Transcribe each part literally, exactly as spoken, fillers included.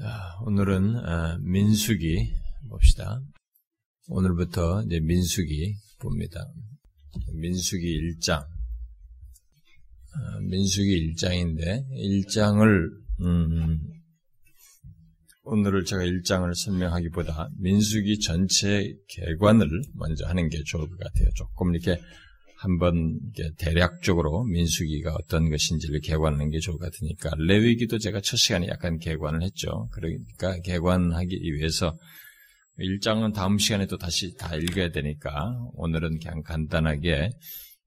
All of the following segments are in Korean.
자, 오늘은 민수기 봅시다. 오늘부터 이제 민수기 봅니다. 민수기 일 장. 민수기 일 장인데 일 장을 음, 오늘을 제가 일 장을 설명하기보다 민수기 전체 개관을 먼저 하는 게 좋을 것 같아요. 조금 이렇게 한번 대략적으로 민수기가 어떤 것인지를 개관하는 게 좋을 것 같으니까, 레위기도 제가 첫 시간에 약간 개관을 했죠. 그러니까 개관하기 위해서 일 장은 다음 시간에 또 다시 다 읽어야 되니까 오늘은 그냥 간단하게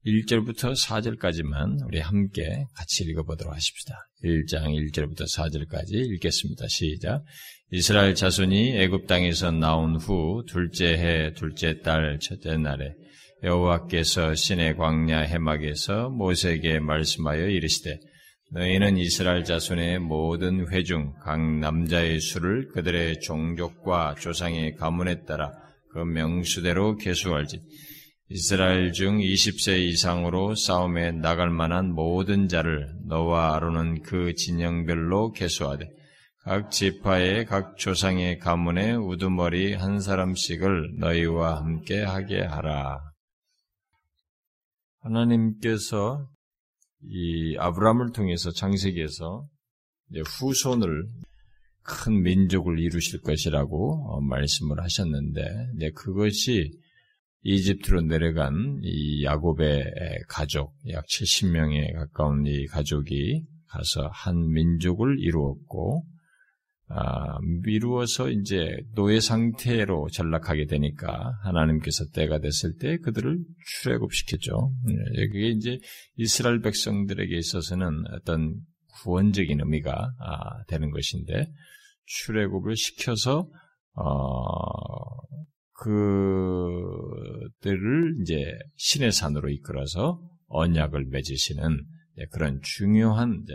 일 절부터 사 절까지만 우리 함께 같이 읽어보도록 하십시다. 일 장 일 절부터 사 절까지 읽겠습니다. 시작. 이스라엘 자손이 애굽 땅에서 나온 후 둘째 해 둘째 달 첫째 날에 여호와께서 시내 광야 해막에서 모세에게 말씀하여 이르시되, 너희는 이스라엘 자손의 모든 회중 각 남자의 수를 그들의 종족과 조상의 가문에 따라 그 명수대로 계수할지, 이스라엘 중 이십 세 이상으로 싸움에 나갈 만한 모든 자를 너와 아론은 그 진영별로 계수하되, 각 지파의 각 조상의 가문의 우두머리 한 사람씩을 너희와 함께 하게 하라. 하나님께서 이 아브람을 통해서 창세기에서 이제 후손을 큰 민족을 이루실 것이라고 말씀을 하셨는데, 이제 그것이 이집트로 내려간 이 야곱의 가족, 약 칠십 명에 가까운 이 가족이 가서 한 민족을 이루었고, 아, 이루어서 이제 노예 상태로 전락하게 되니까 하나님께서 때가 됐을 때 그들을 출애굽시켰죠. 그게 이제 이스라엘 백성들에게 있어서는 어떤 구원적인 의미가 아, 되는 것인데, 출애굽을 시켜서 어, 그들을 이제 신의 산으로 이끌어서 언약을 맺으시는 그런 중요한 이제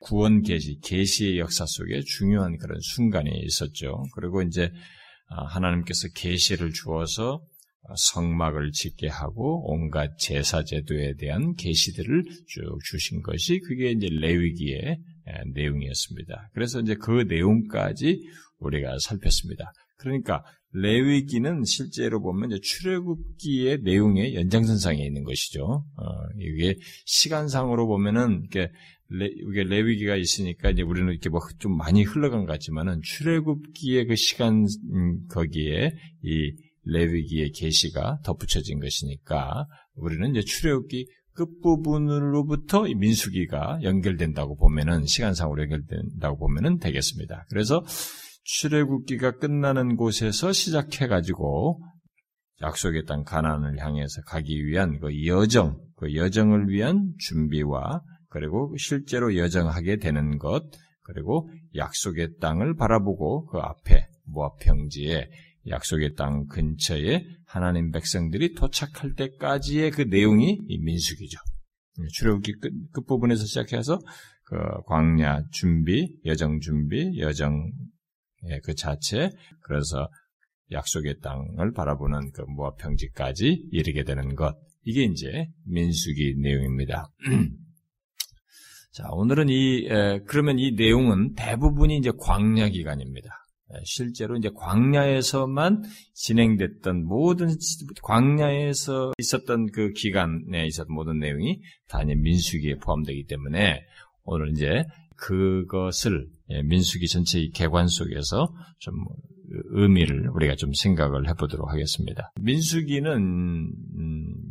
구원 계시, 계시의 역사 속에 중요한 그런 순간이 있었죠. 그리고 이제 하나님께서 계시를 주어서 성막을 짓게 하고 온갖 제사 제도에 대한 계시들을 쭉 주신 것이 그게 이제 레위기의 내용이었습니다. 그래서 이제 그 내용까지 우리가 살폈습니다. 그러니까 레위기는 실제로 보면 이제 출애굽기의 내용의 연장선상에 있는 것이죠. 어, 이게 시간상으로 보면은 이렇게 레, 이게 레위기가 있으니까 이제 우리는 이렇게 뭐 좀 많이 흘러간 것 같지만은 출애굽기의 그 시간 음, 거기에 이 레위기의 계시가 덧붙여진 것이니까 우리는 이제 출애굽기 끝부분으로부터 민수기가 연결된다고 보면은, 시간상으로 연결된다고 보면은 되겠습니다. 그래서 출애굽기가 끝나는 곳에서 시작해가지고 약속의 땅 가나안을 향해서 가기 위한 그 여정, 그 여정을 위한 준비와, 그리고 실제로 여정하게 되는 것, 그리고 약속의 땅을 바라보고 그 앞에 모압 평지에 약속의 땅 근처에 하나님 백성들이 도착할 때까지의 그 내용이 이 민수기죠. 출애굽기 끝, 끝부분에서 시작해서 그 광야 준비, 여정 준비, 여정 예, 그 자체, 그래서 약속의 땅을 바라보는 그 모압 평지까지 이르게 되는 것, 이게 이제 민수기 내용입니다. 자, 오늘은 이 에, 그러면 이 내용은 대부분이 이제 광야 기간입니다. 예, 실제로 이제 광야에서만 진행됐던 모든 광야에서 있었던 그 기간에 있었던 모든 내용이 다 이제 민수기에 포함되기 때문에 오늘 이제 그것을 예, 민수기 전체의 개관 속에서 좀 의미를 우리가 좀 생각을 해보도록 하겠습니다. 민수기는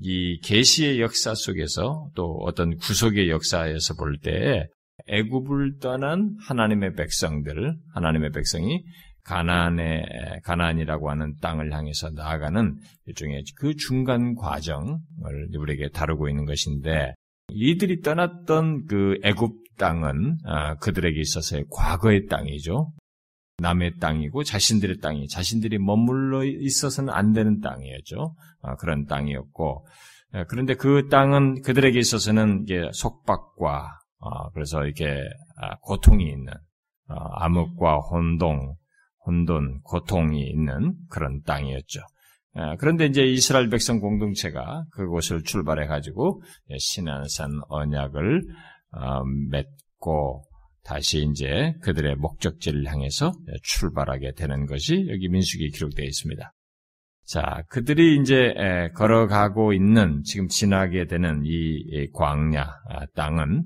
이 계시의 역사 속에서 또 어떤 구속의 역사에서 볼 때 애굽을 떠난 하나님의 백성들, 하나님의 백성이 가나안의 가나안이라고 하는 땅을 향해서 나아가는 일종의 그 중간 과정을 우리에게 다루고 있는 것인데, 이들이 떠났던 그 애굽 땅은 아, 그들에게 있어서의 과거의 땅이죠. 남의 땅이고 자신들의 땅이, 자신들이 머물러 있어서는 안 되는 땅이었죠. 아, 그런 땅이었고, 아, 그런데 그 땅은 그들에게 있어서는 이게 속박과 아, 그래서 이렇게 아, 고통이 있는 아, 암흑과 혼동, 혼돈, 고통이 있는 그런 땅이었죠. 그런데 이제 이스라엘 백성 공동체가 그곳을 출발해가지고 신안산 언약을 맺고 다시 이제 그들의 목적지를 향해서 출발하게 되는 것이 여기 민수기에 기록되어 있습니다. 자, 그들이 이제 걸어가고 있는, 지금 지나게 되는 이 광야 땅은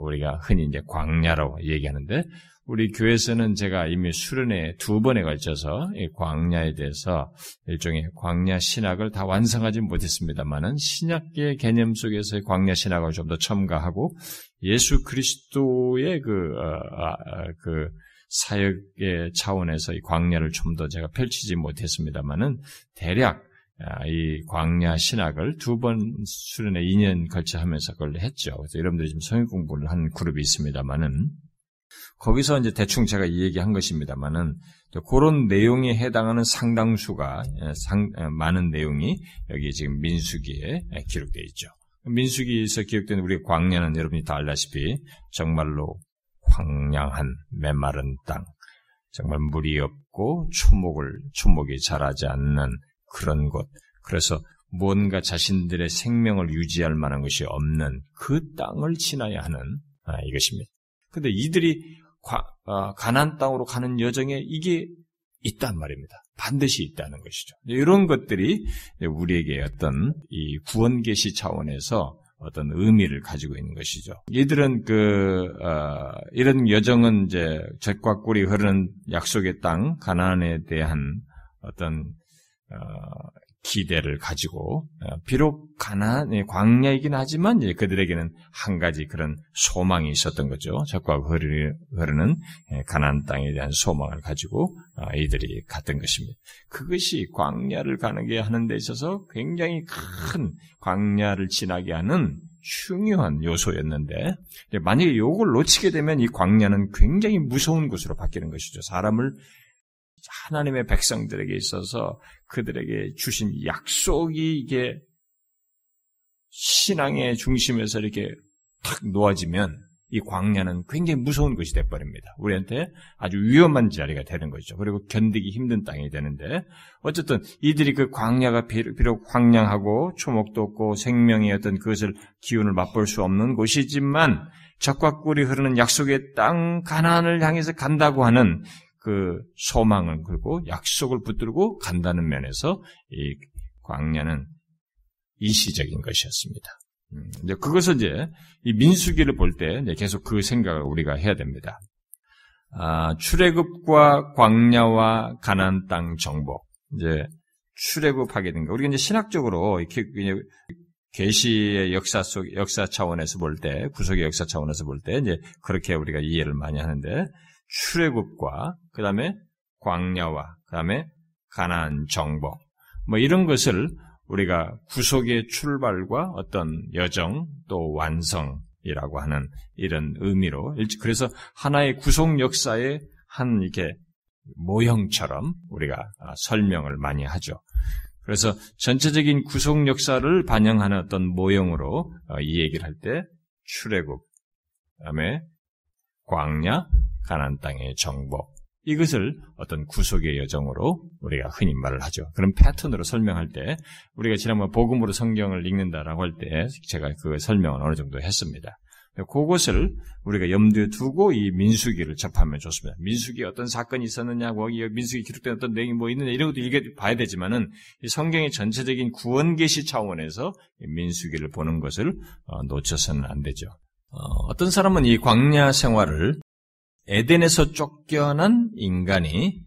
우리가 흔히 이제 광야라고 얘기하는데, 우리 교회에서는 제가 이미 수련회 두 번에 걸쳐서 이 광야에 대해서 일종의 광야 신학을 다 완성하지 못했습니다만은 신약계 개념 속에서의 광야 신학을 좀 더 첨가하고 예수 그리스도의 그, 아, 아, 그 사역의 차원에서 이 광야를 좀 더 제가 펼치지 못했습니다만은 대략 이 광야 신학을 두 번 수련회 이 년 걸쳐 하면서 그걸 했죠. 그래서 여러분들이 지금 성경 공부를 한 그룹이 있습니다만은 거기서 이제 대충 제가 이 얘기한 것입니다만은 그런 내용에 해당하는 상당수가 상, 많은 내용이 여기 지금 민수기에 기록되어 있죠. 민수기에서 기록된 우리 광야는 여러분이 다 알다시피 정말로 황량한 메마른 땅, 정말 물이 없고 초목을 초목이 자라지 않는 그런 곳, 그래서 무언가 자신들의 생명을 유지할 만한 것이 없는 그 땅을 지나야 하는 아, 이것입니다. 그런데 이들이 과, 어, 가나안 땅으로 가는 여정에 이게 있단 말입니다. 반드시 있다는 것이죠. 이런 것들이 우리에게 어떤 이 구원계시 차원에서 어떤 의미를 가지고 있는 것이죠. 이들은 그 어, 이런 여정은 이제 젖과 꿀이 흐르는 약속의 땅 가나안에 대한 어떤 어, 기대를 가지고 어, 비록 가나안 광야이긴 하지만 이제 그들에게는 한 가지 그런 소망이 있었던 거죠. 젖과 흐르, 흐르는 가나안 땅에 대한 소망을 가지고 어, 이들이 갔던 것입니다. 그것이 광야를 가는 게 하는 데 있어서 굉장히 큰 광야를 지나게 하는 중요한 요소였는데, 만약에 이걸 놓치게 되면 이 광야는 굉장히 무서운 곳으로 바뀌는 것이죠. 사람을 하나님의 백성들에게 있어서 그들에게 주신 약속이 이게 신앙의 중심에서 이렇게 탁 놓아지면 이 광야는 굉장히 무서운 것이 돼버립니다. 우리한테 아주 위험한 자리가 되는 것이죠. 그리고 견디기 힘든 땅이 되는데, 어쨌든 이들이 그 광야가 비록 황량하고 초목도 없고 생명의 어떤 그것을 기운을 맛볼 수 없는 곳이지만 젖과 꿀이 흐르는 약속의 땅 가나안을 향해서 간다고 하는 그 소망을 걸고 약속을 붙들고 간다는 면에서 이 광야는 일시적인 것이었습니다. 음, 이제 그것을 이제 이 민수기를 볼 때 계속 그 생각을 우리가 해야 됩니다. 아, 출애굽과 광야와 가나안 땅 정복. 이제 출애굽하게 된 거. 우리가 이제 신학적으로 이렇게 계시의 역사 속 역사 차원에서 볼 때, 구속의 역사 차원에서 볼 때 이제 그렇게 우리가 이해를 많이 하는데, 출애굽과 그 다음에 광야와 그 다음에 가나안 정복, 뭐 이런 것을 우리가 구속의 출발과 어떤 여정 또 완성이라고 하는 이런 의미로, 그래서 하나의 구속 역사의 한 이렇게 모형처럼 우리가 설명을 많이 하죠. 그래서 전체적인 구속 역사를 반영하는 어떤 모형으로 이 얘기를 할 때 출애굽, 그 다음에 광야, 가나안 땅의 정복, 이것을 어떤 구속의 여정으로 우리가 흔히 말을 하죠. 그런 패턴으로 설명할 때, 우리가 지난번 복음으로 성경을 읽는다라고 할 때 제가 그 설명을 어느 정도 했습니다. 그것을 우리가 염두에 두고 이 민수기를 접하면 좋습니다. 민수기에 어떤 사건이 있었느냐, 거기에 민수기 기록된 어떤 내용이 뭐 있느냐, 이런 것도 읽어봐야 되지만은 성경의 전체적인 구원계시 차원에서 민수기를 보는 것을 놓쳐서는 안 되죠. 어떤 사람은 이 광야 생활을 에덴에서 쫓겨난 인간이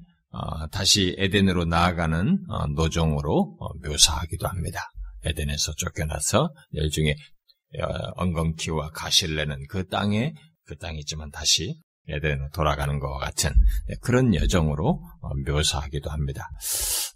다시 에덴으로 나아가는 노정으로 묘사하기도 합니다. 에덴에서 쫓겨나서 일종의 엉겅퀴와 가시를 내는 그 땅에, 그 땅이 있지만 다시 에덴으로 돌아가는 것과 같은 그런 여정으로 묘사하기도 합니다.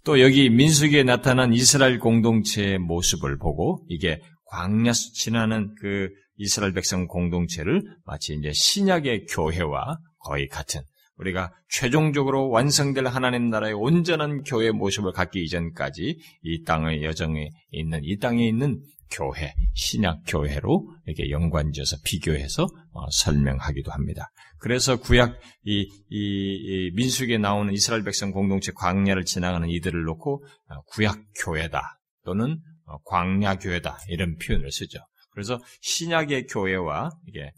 또 여기 민수기에 나타난 이스라엘 공동체의 모습을 보고 이게 광야수 지나는 그 이스라엘 백성 공동체를 마치 이제 신약의 교회와 거의 같은, 우리가 최종적으로 완성될 하나님 나라의 온전한 교회의 모습을 갖기 이전까지 이 땅의 여정에 있는, 이 땅에 있는 교회, 신약 교회로 이렇게 연관지어서 비교해서 어, 설명하기도 합니다. 그래서 구약 이, 이, 이 민수기에 나오는 이스라엘 백성 공동체 광야를 지나가는 이들을 놓고 어, 구약 교회다 또는 어, 광야 교회다 이런 표현을 쓰죠. 그래서 신약의 교회와 이게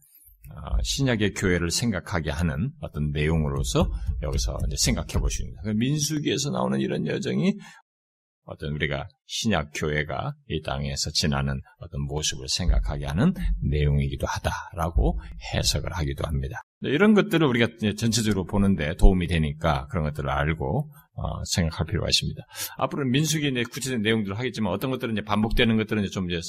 신약의 교회를 생각하게 하는 어떤 내용으로서 여기서 이제 생각해 보십니다. 민수기에서 나오는 이런 여정이 어떤 우리가 신약 교회가 이 땅에서 지나는 어떤 모습을 생각하게 하는 내용이기도 하다라고 해석을 하기도 합니다. 이런 것들을 우리가 전체적으로 보는데 도움이 되니까 그런 것들을 알고 어, 생각할 필요가 있습니다. 앞으로는 민수기 내 구체적인 내용들을 하겠지만 어떤 것들은 이제 반복되는 것들은 이제 좀 이제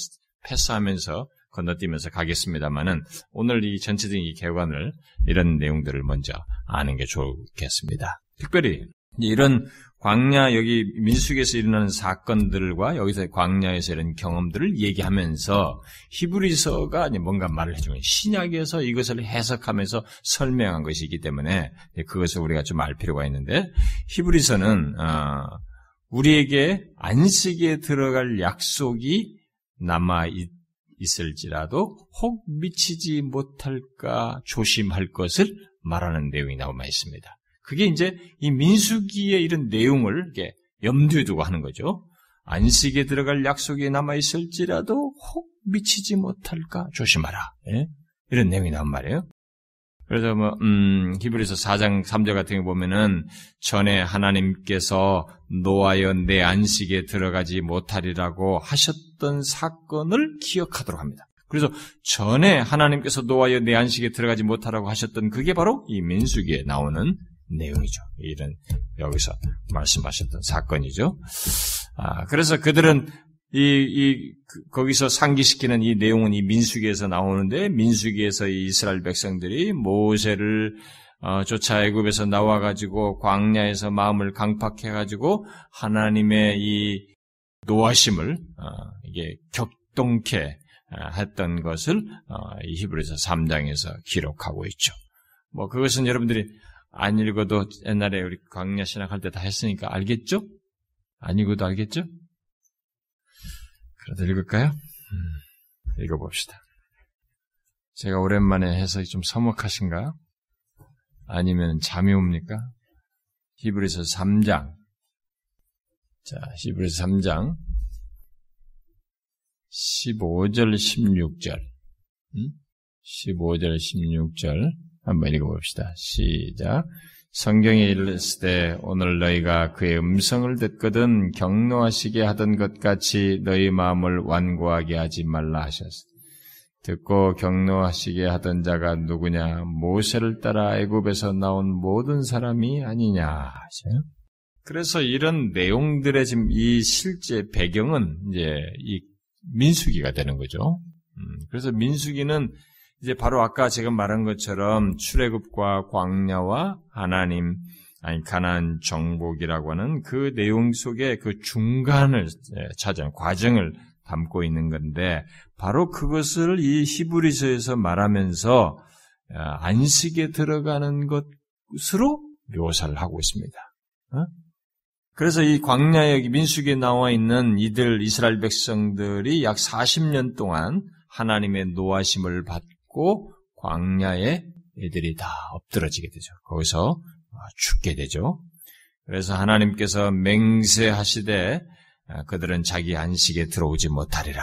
패스하면서 건너뛰면서 가겠습니다만은 오늘 이 전체적인 이 개관을 이런 내용들을 먼저 아는 게 좋겠습니다. 특별히 이런 광야 여기 민수기에서 일어나는 사건들과 여기서 광야에서 이런 경험들을 얘기하면서 히브리서가 뭔가 말을 해주면 신약에서 이것을 해석하면서 설명한 것이기 때문에 그것을 우리가 좀 알 필요가 있는데 히브리서는 우리에게 안식에 들어갈 약속이 남아 있을지라도 혹 미치지 못할까 조심할 것을 말하는 내용이 나와 있습니다. 그게 이제 이 민수기의 이런 내용을 이렇게 염두에 두고 하는 거죠. 안식에 들어갈 약속이 남아있을지라도 혹 미치지 못할까 조심하라. 예? 이런 내용이 나온 말이에요. 그래서 뭐, 음, 히브리서 사 장 삼 절 같은 경우 보면은 전에 하나님께서 노하여 내 안식에 들어가지 못하리라고 하셨던 사건을 기억하도록 합니다. 그래서 전에 하나님께서 노하여 내 안식에 들어가지 못하라고 하셨던 그게 바로 이 민수기에 나오는 내용이죠. 이런 여기서 말씀하셨던 사건이죠. 아 그래서 그들은 이 이 거기서 상기시키는 이 내용은 이 민수기에서 나오는데 민수기에서 이 이스라엘 백성들이 모세를 어, 쫓아 애굽에서 나와 가지고 광야에서 마음을 강팍해 가지고 하나님의 이 노하심을 어, 이게 격동케 했던 것을 어, 이 히브리서 삼 장에서 기록하고 있죠. 뭐 그것은 여러분들이 안 읽어도 옛날에 우리 광야 신학할 때 다 했으니까 알겠죠? 안 읽어도 알겠죠? 그래도 읽을까요? 음, 읽어봅시다. 제가 오랜만에 해서 좀 서먹하신가요? 아니면 잠이 옵니까? 히브리서 삼 장. 자, 히브리서 삼 장. 십오 절 십육 절. 음? 십오 절 십육 절. 한번 읽어봅시다. 시작. 성경에 이르렀을 때 오늘 너희가 그의 음성을 듣거든 경노하시게 하던 것 같이 너희 마음을 완고하게 하지 말라 하셨으니 듣고 경노하시게 하던 자가 누구냐? 모세를 따라 애굽에서 나온 모든 사람이 아니냐 하세요. 그래서 이런 내용들의 지금 이 실제 배경은 이제 이 민수기가 되는 거죠. 음, 그래서 민수기는 이제 바로 아까 제가 말한 것처럼 출애굽과 광야와 하나님, 아니 가나안 정복이라고 하는 그 내용 속에 그 중간을 찾은 과정을 담고 있는 건데 바로 그것을 이 히브리서에서 말하면서 안식에 들어가는 것으로 묘사를 하고 있습니다. 그래서 이 광야에 민수기에 나와 있는 이들 이스라엘 백성들이 약 사십 년 동안 하나님의 노하심을 받고 광야에 애들이 다 엎드러지게 되죠. 거기서 죽게 되죠. 그래서 하나님께서 맹세하시되 그들은 자기 안식에 들어오지 못하리라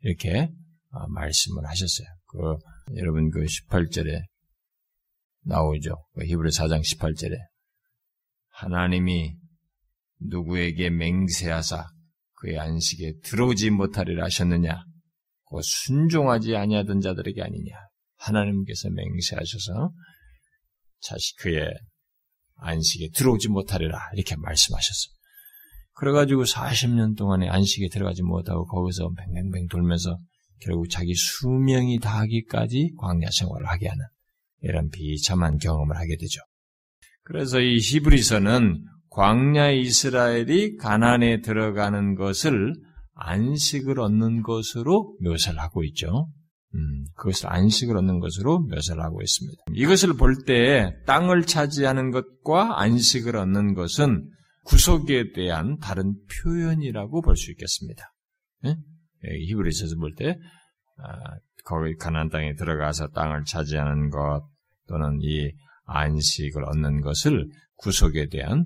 이렇게 말씀을 하셨어요. 그 여러분 그 십팔 절에 나오죠. 그 히브리서 사 장 십팔 절에 하나님이 누구에게 맹세하사 그의 안식에 들어오지 못하리라 하셨느냐? 순종하지 아니하던 자들에게 아니냐. 하나님께서 맹세하셔서 자식 그의 안식에 들어오지 못하리라 이렇게 말씀하셨습니다. 그래가지고 사십 년 동안에 안식에 들어가지 못하고 거기서 뱅뱅뱅 돌면서 결국 자기 수명이 다하기까지 광야 생활을 하게 하는 이런 비참한 경험을 하게 되죠. 그래서 이 히브리서는 광야 이스라엘이 가나안에 들어가는 것을 안식을 얻는 것으로 묘사를 하고 있죠. 음, 그것을 안식을 얻는 것으로 묘사를 하고 있습니다. 이것을 볼 때 땅을 차지하는 것과 안식을 얻는 것은 구속에 대한 다른 표현이라고 볼 수 있겠습니다. 예? 히브리서에서 볼 때 아, 거기 가나안 땅에 들어가서 땅을 차지하는 것 또는 이 안식을 얻는 것을 구속에 대한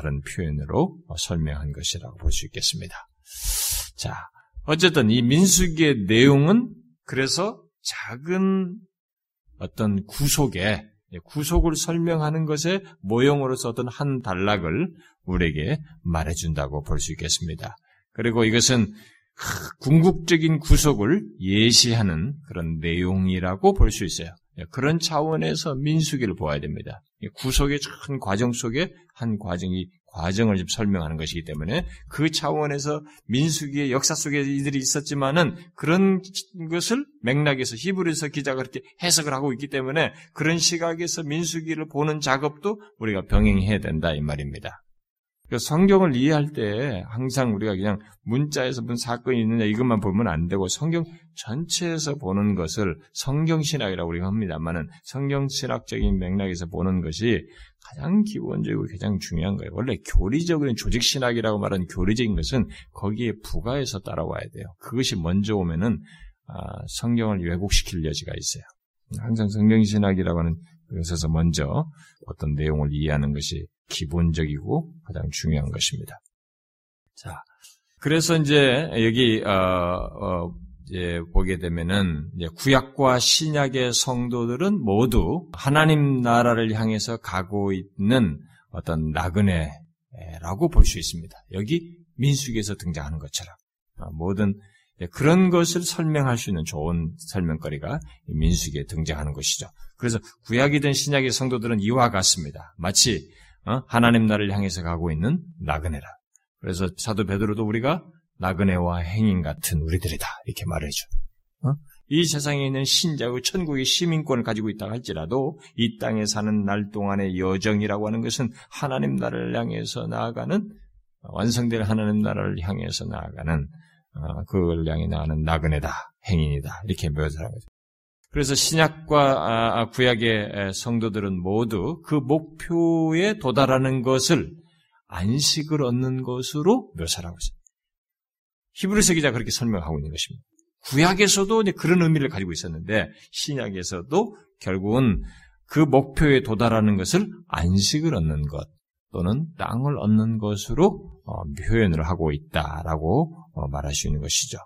다른 표현으로 설명한 것이라고 볼 수 있겠습니다. 자, 어쨌든 이 민수기의 내용은 그래서 작은 어떤 구속에, 구속을 설명하는 것의 모형으로서 어떤 한 단락을 우리에게 말해준다고 볼 수 있겠습니다. 그리고 이것은 궁극적인 구속을 예시하는 그런 내용이라고 볼 수 있어요. 그런 차원에서 민수기를 보아야 됩니다. 구속의 큰 과정 속에 한 과정이 과정을 좀 설명하는 것이기 때문에 그 차원에서 민수기의 역사 속에 이들이 있었지만은 그런 것을 맥락에서 히브리서 기자가 그렇게 해석을 하고 있기 때문에 그런 시각에서 민수기를 보는 작업도 우리가 병행해야 된다 이 말입니다. 그러니까 성경을 이해할 때 항상 우리가 그냥 문자에서 무슨 사건이 있느냐 이것만 보면 안 되고 성경 전체에서 보는 것을 성경신학이라고 우리가 합니다만은 성경신학적인 맥락에서 보는 것이 가장 기본적이고 가장 중요한 거예요. 원래 교리적인 조직신학이라고 말하는 교리적인 것은 거기에 부가해서 따라와야 돼요. 그것이 먼저 오면은 아, 성경을 왜곡시킬 여지가 있어요. 항상 성경신학이라고 하는 것에서 먼저 어떤 내용을 이해하는 것이 기본적이고 가장 중요한 것입니다. 자, 그래서 이제 여기 어, 어, 이제 보게 되면은 이제 구약과 신약의 성도들은 모두 하나님 나라를 향해서 가고 있는 어떤 나그네라고 볼 수 있습니다. 여기 민수기에서 등장하는 것처럼 모든 그런 것을 설명할 수 있는 좋은 설명거리가 민수기에 등장하는 것이죠. 그래서 구약이든 신약의 성도들은 이와 같습니다. 마치 어? 하나님 나라를 향해서 가고 있는 나그네라. 그래서 사도 베드로도 우리가 나그네와 행인 같은 우리들이다 이렇게 말해줘. 어? 이 세상에 있는 신자의 천국의 시민권을 가지고 있다 할지라도 이 땅에 사는 날 동안의 여정이라고 하는 것은 하나님 나라를 향해서 나아가는 완성될 하나님 나라를 향해서 나아가는 어, 그걸 향해 나가는 나그네다, 행인이다 이렇게 묘사하는 거죠. 그래서 신약과 구약의 성도들은 모두 그 목표에 도달하는 것을 안식을 얻는 것으로 묘사하고 있습니다. 히브리서 기자가 그렇게 설명하고 있는 것입니다. 구약에서도 그런 의미를 가지고 있었는데 신약에서도 결국은 그 목표에 도달하는 것을 안식을 얻는 것 또는 땅을 얻는 것으로 표현을 하고 있다라고 말할 수 있는 것이죠.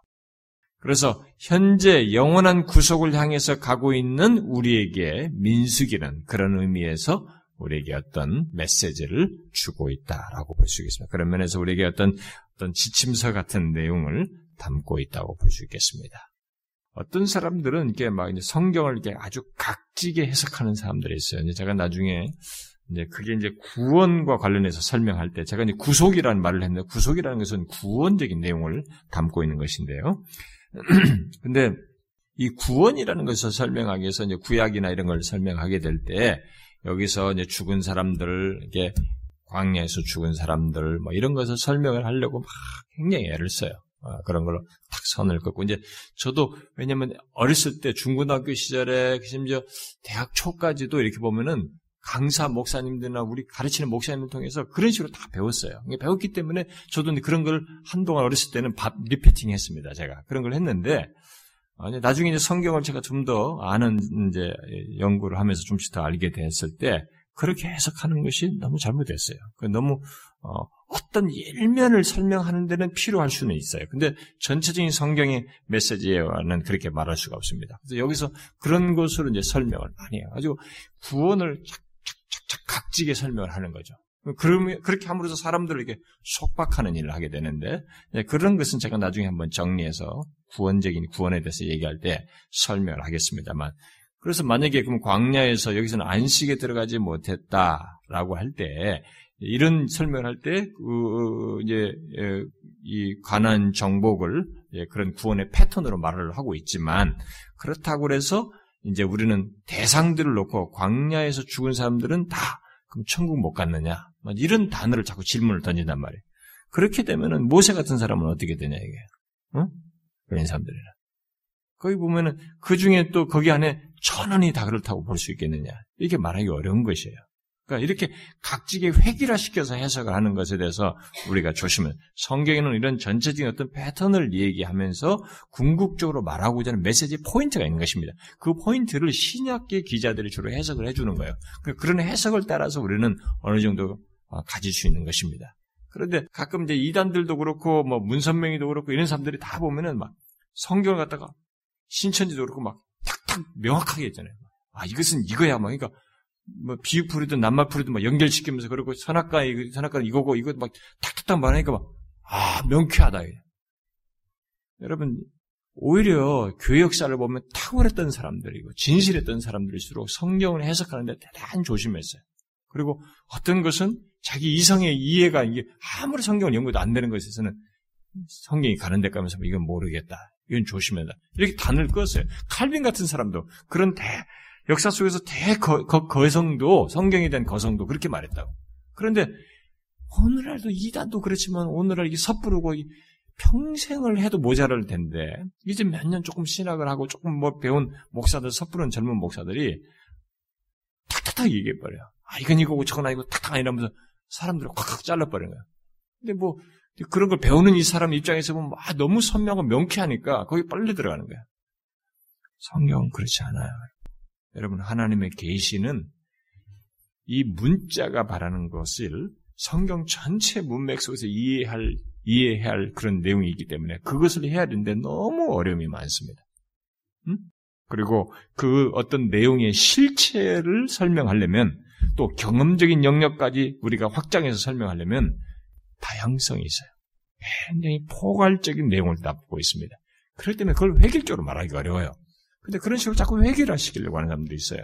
그래서 현재 영원한 구속을 향해서 가고 있는 우리에게 민수기는 그런 의미에서 우리에게 어떤 메시지를 주고 있다라고 볼 수 있겠습니다. 그런 면에서 우리에게 어떤 어떤 지침서 같은 내용을 담고 있다고 볼 수 있겠습니다. 어떤 사람들은 이렇게 막 이제 성경을 이렇게 아주 각지게 해석하는 사람들이 있어요. 이제 제가 나중에 이제 그게 이제 구원과 관련해서 설명할 때 제가 이제 구속이라는 말을 했는데 구속이라는 것은 구원적인 내용을 담고 있는 것인데요. 근데 이 구원이라는 것을 설명하기 위해서 이제 구약이나 이런 걸 설명하게 될 때 여기서 이제 죽은 사람들, 이게 광야에서 죽은 사람들 뭐 이런 것을 설명을 하려고 막 굉장히 애를 써요. 아, 그런 걸로 딱 선을 긋고 이제 저도 왜냐면 어렸을 때 중고등학교 시절에 심지어 대학 초까지도 이렇게 보면은 강사 목사님들이나 우리 가르치는 목사님을 통해서 그런 식으로 다 배웠어요. 배웠기 때문에 저도 그런 걸 한동안 어렸을 때는 밥 리피팅 했습니다. 제가 그런 걸 했는데 나중에 이제 성경을 제가 좀 더 아는 이제 연구를 하면서 좀씩 더 알게 됐을 때 그렇게 해석하는 것이 너무 잘못됐어요. 너무 어, 어떤 일면을 설명하는 데는 필요할 수는 있어요. 근데 전체적인 성경의 메시지와는 그렇게 말할 수가 없습니다. 그래서 여기서 그런 것으로 이제 설명을 많이 해요. 아주 구원을 착착착착 각지게 설명을 하는 거죠. 그럼 그렇게 함으로써 사람들에게 속박하는 일을 하게 되는데 그런 것은 제가 나중에 한번 정리해서 구원적인 구원에 대해서 얘기할 때 설명을 하겠습니다만 그래서 만약에 그럼 광야에서 여기서는 안식에 들어가지 못했다라고 할 때 이런 설명을 할 때 그 이제 이 가나안 정복을 그런 구원의 패턴으로 말을 하고 있지만 그렇다고 그래서 이제 우리는 대상들을 놓고 광야에서 죽은 사람들은 다 그럼 천국 못 갔느냐 이런 단어를 자꾸 질문을 던진단 말이에요. 그렇게 되면은 모세 같은 사람은 어떻게 되냐 이게 응? 그런 사람들이라 거기 보면은 그 중에 또 거기 안에 천원이 다 그렇다고 볼 수 있겠느냐 이렇게 말하기 어려운 것이에요. 그러니까 이렇게 각지게 획일화시켜서 해석을 하는 것에 대해서 우리가 조심해요. 성경에는 이런 전체적인 어떤 패턴을 얘기하면서 궁극적으로 말하고자 하는 메시지 포인트가 있는 것입니다. 그 포인트를 신약계 기자들이 주로 해석을 해주는 거예요. 그러니까 그런 해석을 따라서 우리는 어느 정도 가질 수 있는 것입니다. 그런데 가끔 이제 이단들도 그렇고 뭐 문선명이도 그렇고 이런 사람들이 다 보면은 막 성경을 갖다가 신천지도 그렇고 막 탁탁 명확하게 했잖아요. 아, 이것은 이거야, 뭐. 그러니까, 뭐, 비유풀이든 낱말풀이든 막 연결시키면서, 그러고, 선악과, 선악과 이거고, 이거 막 탁탁탁 말하니까 막, 아, 명쾌하다. 이게. 여러분, 오히려 교회 역사를 보면 탁월했던 사람들이고, 진실했던 사람들일수록 성경을 해석하는데 대단히 조심했어요. 그리고 어떤 것은 자기 이성의 이해가 이게 아무리 성경을 연구해도 안 되는 것에 있어서는 성경이 가는 데 가면서 이건 모르겠다. 이건 조심해라. 이렇게 단을 껐어요. 칼빈 같은 사람도 그런 대, 역사 속에서 대 거, 거, 거성도, 성경에 대한 거성도 그렇게 말했다고. 그런데 오늘날도 이단도 그렇지만 오늘날 이게 섣부르고 이 평생을 해도 모자랄 텐데 이제 몇 년 조금 신학을 하고 조금 뭐 배운 목사들, 섣부른 젊은 목사들이 탁탁탁 얘기해버려요. 아, 이건 이거고 저건 아니고 탁탁 아니라면서 사람들을 콱콱 잘라버리는 거예요. 근데 뭐 그런 걸 배우는 이 사람 입장에서 보면 아, 너무 선명하고 명쾌하니까 거기 빨리 들어가는 거야. 성경은 그렇지 않아요. 여러분, 하나님의 계시는 이 문자가 바라는 것을 성경 전체 문맥 속에서 이해할 이해해야 할 그런 내용이 있기 때문에 그것을 해야 되는데 너무 어려움이 많습니다. 음? 그리고 그 어떤 내용의 실체를 설명하려면 또 경험적인 영역까지 우리가 확장해서 설명하려면 다양성이 있어요. 굉장히 포괄적인 내용을 담고 있습니다. 그렇기 때문에 그걸 획일적으로 말하기가 어려워요. 근데 그런 식으로 자꾸 획일화시키려고 하는 사람도 있어요.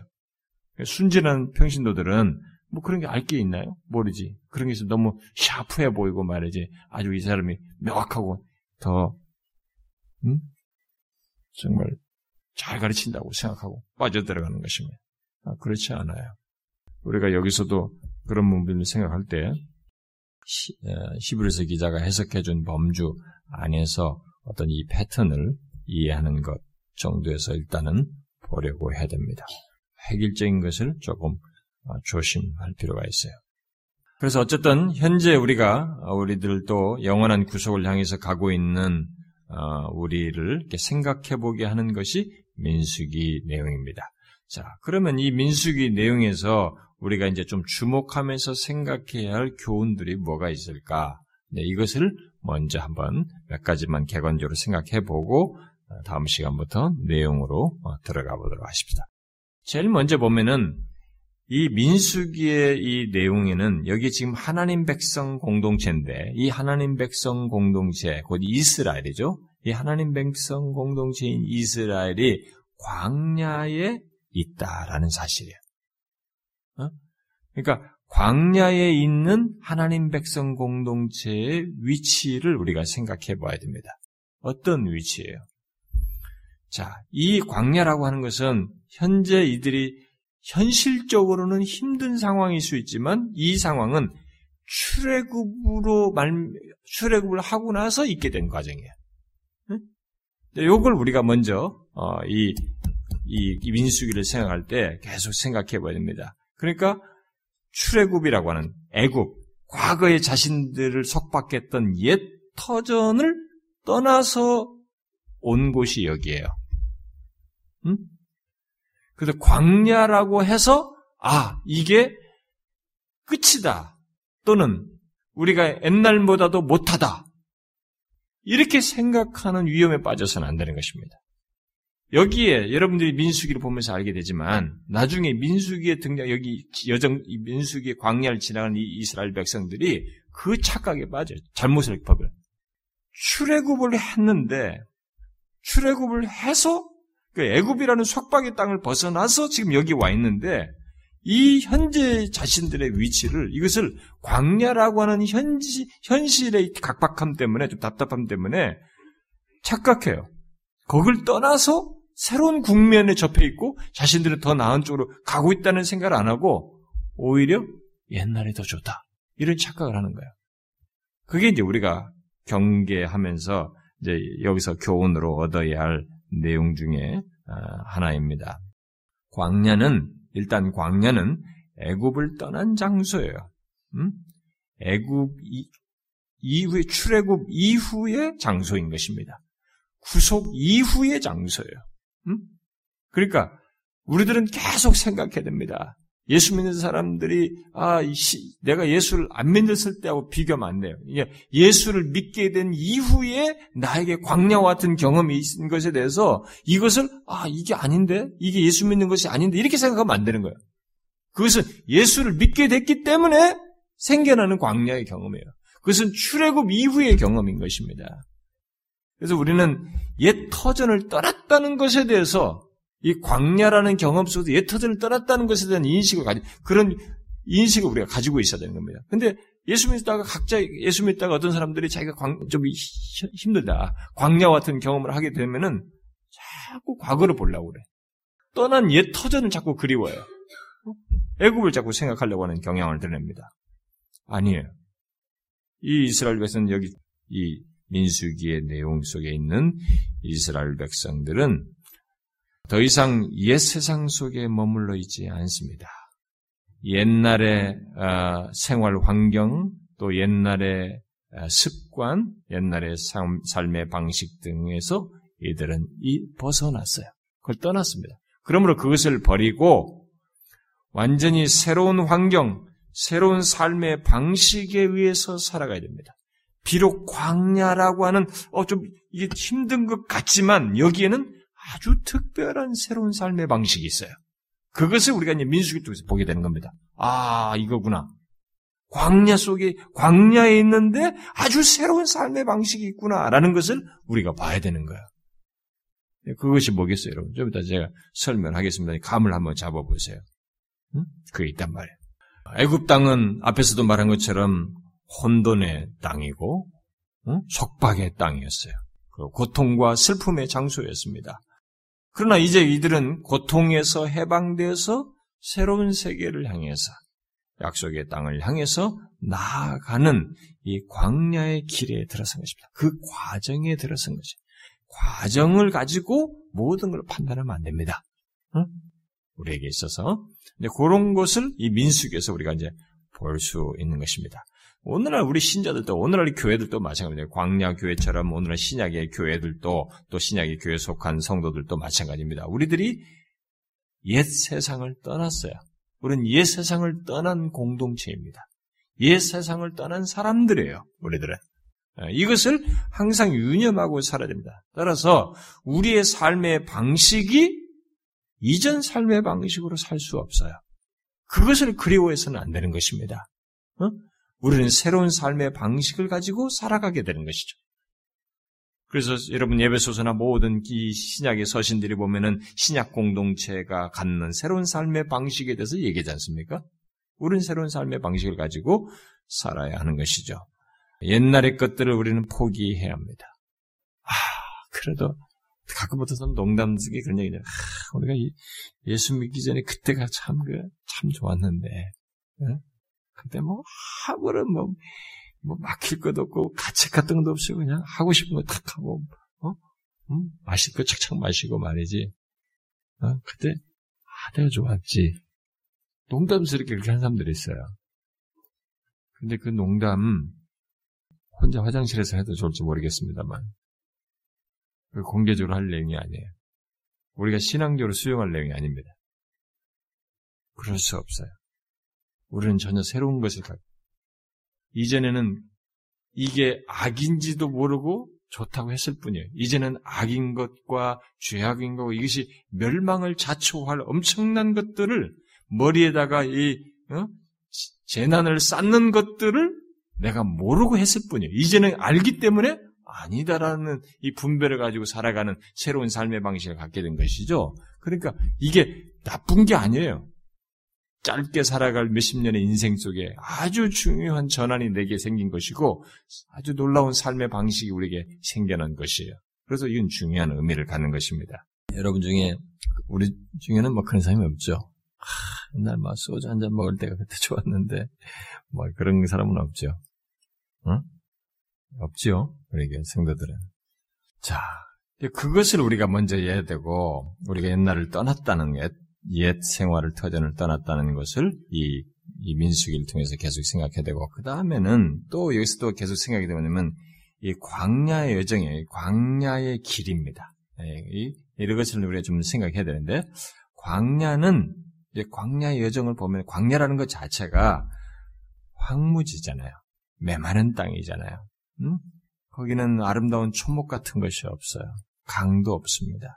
순진한 평신도들은 뭐 그런 게 알 게 있나요? 모르지. 그런 게 있으면 너무 샤프해 보이고 말이지. 아주 이 사람이 명확하고 더 음? 정말 잘 가르친다고 생각하고 빠져들어가는 것입니다. 아, 그렇지 않아요. 우리가 여기서도 그런 부분을 생각할 때 시, 히브리서 기자가 해석해준 범주 안에서 어떤 이 패턴을 이해하는 것 정도에서 일단은 보려고 해야 됩니다. 획일적인 것을 조금 조심할 필요가 있어요. 그래서 어쨌든 현재 우리가 우리들도 영원한 구속을 향해서 가고 있는 우리를 이렇게 생각해보게 하는 것이 민수기 내용입니다. 자, 그러면 이 민수기 내용에서 우리가 이제 좀 주목하면서 생각해야 할 교훈들이 뭐가 있을까? 네, 이것을 먼저 한번 몇 가지만 개관적으로 생각해보고 다음 시간부터 내용으로 들어가 보도록 하십시다. 제일 먼저 보면은 이 민수기의 이 내용에는 여기 지금 하나님 백성 공동체인데 이 하나님 백성 공동체 곧 이스라엘이죠. 이 하나님 백성 공동체인 이스라엘이 광야에 있다라는 사실이에요. 어? 그러니까 광야에 있는 하나님 백성 공동체의 위치를 우리가 생각해 봐야 됩니다. 어떤 위치예요? 자, 이 광야라고 하는 것은 현재 이들이 현실적으로는 힘든 상황일 수 있지만 이 상황은 출애굽으로 말 출애굽을 하고 나서 있게 된 과정이에요. 응? 요걸 우리가 먼저 어, 이, 이, 이 민수기를 생각할 때 계속 생각해 봐야 됩니다. 그러니까 출애굽이라고 하는 애굽, 과거의 자신들을 속박했던 옛 터전을 떠나서 온 곳이 여기예요. 응? 그래서 광야라고 해서 아, 이게 끝이다. 또는 우리가 옛날보다도 못하다. 이렇게 생각하는 위험에 빠져서는 안 되는 것입니다. 여기에 여러분들이 민수기를 보면서 알게 되지만 나중에 민수기의 등장 여기 여정 민수기의 광야를 지나가는 이 이스라엘 백성들이 그 착각에 빠져요. 잘못을 법을 출애굽을 했는데 출애굽을 해서 그 애굽이라는 속박의 땅을 벗어나서 지금 여기 와 있는데 이 현재 자신들의 위치를 이것을 광야라고 하는 현지, 현실의 각박함 때문에 좀 답답함 때문에 착각해요. 거길 떠나서 새로운 국면에 접해 있고 자신들은 더 나은 쪽으로 가고 있다는 생각을 안 하고 오히려 옛날이 더 좋다. 이런 착각을 하는 거예요. 그게 이제 우리가 경계하면서 이제 여기서 교훈으로 얻어야 할 내용 중에 하나입니다. 광야는 일단 광야는 애굽을 떠난 장소예요. 음? 애굽 이후에 출애굽 이후의 장소인 것입니다. 구속 이후의 장소예요. 음? 그러니까 우리들은 계속 생각해야 됩니다. 예수 믿는 사람들이 아 내가 예수를 안 믿었을 때하고 비교하면 안 돼요. 이게 예수를 믿게 된 이후에 나에게 광야와 같은 경험이 있는 것에 대해서 이것을 아 이게 아닌데 이게 예수 믿는 것이 아닌데 이렇게 생각하면 안 되는 거예요. 그것은 예수를 믿게 됐기 때문에 생겨나는 광야의 경험이에요. 그것은 출애굽 이후의 경험인 것입니다. 그래서 우리는 옛 터전을 떠났다는 것에 대해서 이 광야라는 경험 속에서 옛 터전을 떠났다는 것에 대한 인식을 가지 그런 인식을 우리가 가지고 있어야 되는 겁니다. 근데 예수 믿다가 각자 예수 믿다가 어떤 사람들이 자기가 광, 좀 힘들다 광야와 같은 경험을 하게 되면은 자꾸 과거를 보려고 그래. 떠난 옛 터전을 자꾸 그리워요. 애굽을 자꾸 생각하려고 하는 경향을 드립니다. 아니에요. 이 이스라엘 백성은 여기 이 민수기의 내용 속에 있는 이스라엘 백성들은 더 이상 옛 세상 속에 머물러 있지 않습니다. 옛날의 생활 환경, 또 옛날의 습관, 옛날의 삶의 방식 등에서 이들은 벗어났어요. 그걸 떠났습니다. 그러므로 그것을 버리고 완전히 새로운 환경, 새로운 삶의 방식에 의해서 살아가야 됩니다. 비록 광야라고 하는 어 좀 이게 힘든 것 같지만 여기에는 아주 특별한 새로운 삶의 방식이 있어요. 그것을 우리가 이제 민수기 통해서 보게 되는 겁니다. 아 이거구나. 광야 속에 광야에 있는데 아주 새로운 삶의 방식이 있구나라는 것을 우리가 봐야 되는 거예요. 그것이 뭐겠어요, 여러분? 좀 이따 제가 설명하겠습니다. 감을 한번 잡아보세요. 응? 그게 있단 말이에요. 애굽 땅은 앞에서도 말한 것처럼 혼돈의 땅이고 응? 속박의 땅이었어요. 그리고 고통과 슬픔의 장소였습니다. 그러나 이제 이들은 고통에서 해방되어서 새로운 세계를 향해서 약속의 땅을 향해서 나아가는 이 광야의 길에 들어선 것입니다. 그 과정에 들어선 것입니다. 과정을 가지고 모든 걸 판단하면 안 됩니다. 응? 우리에게 있어서 이제 그런 것을 이 민수기에서 우리가 이제 볼 수 있는 것입니다. 오늘날 우리 신자들도 오늘날 교회들도 마찬가지예요. 광야 교회처럼 오늘날 신약의 교회들도 또 신약의 교회에 속한 성도들도 마찬가지입니다. 우리들이 옛 세상을 떠났어요. 우리는 옛 세상을 떠난 공동체입니다. 옛 세상을 떠난 사람들이에요. 우리들은 이것을 항상 유념하고 살아야 됩니다. 따라서 우리의 삶의 방식이 이전 삶의 방식으로 살 수 없어요. 그것을 그리워해서는 안 되는 것입니다. 어? 우리는 새로운 삶의 방식을 가지고 살아가게 되는 것이죠. 그래서 여러분 예배소서나 모든 이 신약의 서신들이 보면은 신약 공동체가 갖는 새로운 삶의 방식에 대해서 얘기하지 않습니까? 우리는 새로운 삶의 방식을 가지고 살아야 하는 것이죠. 옛날의 것들을 우리는 포기해야 합니다. 아, 그래도 가끔부터 좀 농담스럽게 그런 얘기죠. 아, 우리가 예수 믿기 전에 그때가 참, 참 좋았는데. 응? 그때 뭐 아무런 뭐, 뭐 막힐 것도 없고 가책 같은 것도 없이 그냥 하고 싶은 거 탁 하고 어? 음? 마실 거 착착 마시고 말이지. 어? 그때 아 내가 좋았지. 농담스럽게 그렇게 한 사람들이 있어요. 근데 그 농담 혼자 화장실에서 해도 좋을지 모르겠습니다만 공개적으로 할 내용이 아니에요. 우리가 신앙적으로 수용할 내용이 아닙니다. 그럴 수 없어요. 우리는 전혀 새로운 것을 갖고 이전에는 이게 악인지도 모르고 좋다고 했을 뿐이에요. 이제는 악인 것과 죄악인 것과 이것이 멸망을 자초할 엄청난 것들을 머리에다가 이 어? 재난을 쌓는 것들을 내가 모르고 했을 뿐이에요. 이제는 알기 때문에 아니다라는 이 분별을 가지고 살아가는 새로운 삶의 방식을 갖게 된 것이죠. 그러니까 이게 나쁜 게 아니에요. 짧게 살아갈 몇십 년의 인생 속에 아주 중요한 전환이 내게 생긴 것이고 아주 놀라운 삶의 방식이 우리에게 생겨난 것이에요. 그래서 이건 중요한 의미를 갖는 것입니다. 여러분 중에 우리 중에는 뭐 그런 사람이 없죠. 아, 옛날 막 소주 한잔 먹을 때가 그때 좋았는데 뭐 그런 사람은 없죠. 응? 없죠. 우리에게 성도들은. 자, 그것을 우리가 먼저 해야 되고 우리가 옛날을 떠났다는 게 옛 생활을 터전을 떠났다는 것을 이, 이 민수기를 통해서 계속 생각해야 되고 그 다음에는 또 여기서 또 계속 생각이 되면 이 광야의 여정이에요. 광야의 길입니다. 이, 이런 것을 우리가 좀 생각해야 되는데 광야는 이제 광야의 여정을 보면 광야라는 것 자체가 황무지잖아요. 메마른 땅이잖아요. 응? 거기는 아름다운 초목 같은 것이 없어요. 강도 없습니다.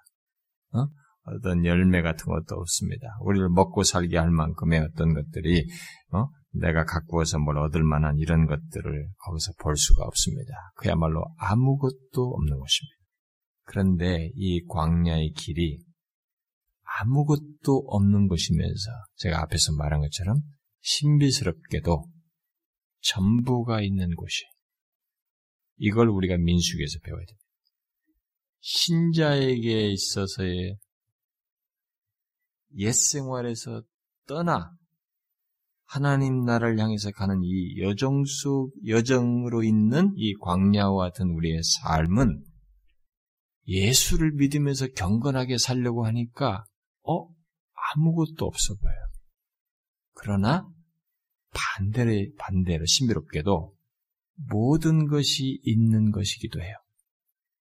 어? 어떤 열매 같은 것도 없습니다. 우리를 먹고 살게 할 만큼의 어떤 것들이 어? 내가 가꾸어서 뭘 얻을 만한 이런 것들을 거기서 볼 수가 없습니다. 그야말로 아무것도 없는 곳입니다. 그런데 이 광야의 길이 아무것도 없는 곳이면서 제가 앞에서 말한 것처럼 신비스럽게도 전부가 있는 곳이, 이걸 우리가 민수기에서 배워야 됩니다. 신자에게 있어서의 옛 생활에서 떠나 하나님 나라를 향해서 가는 이 여정 속 여정으로 있는 이 광야와 같은 우리의 삶은 예수를 믿으면서 경건하게 살려고 하니까 어? 아무것도 없어 보여요. 그러나 반대로, 반대로 신비롭게도 모든 것이 있는 것이기도 해요.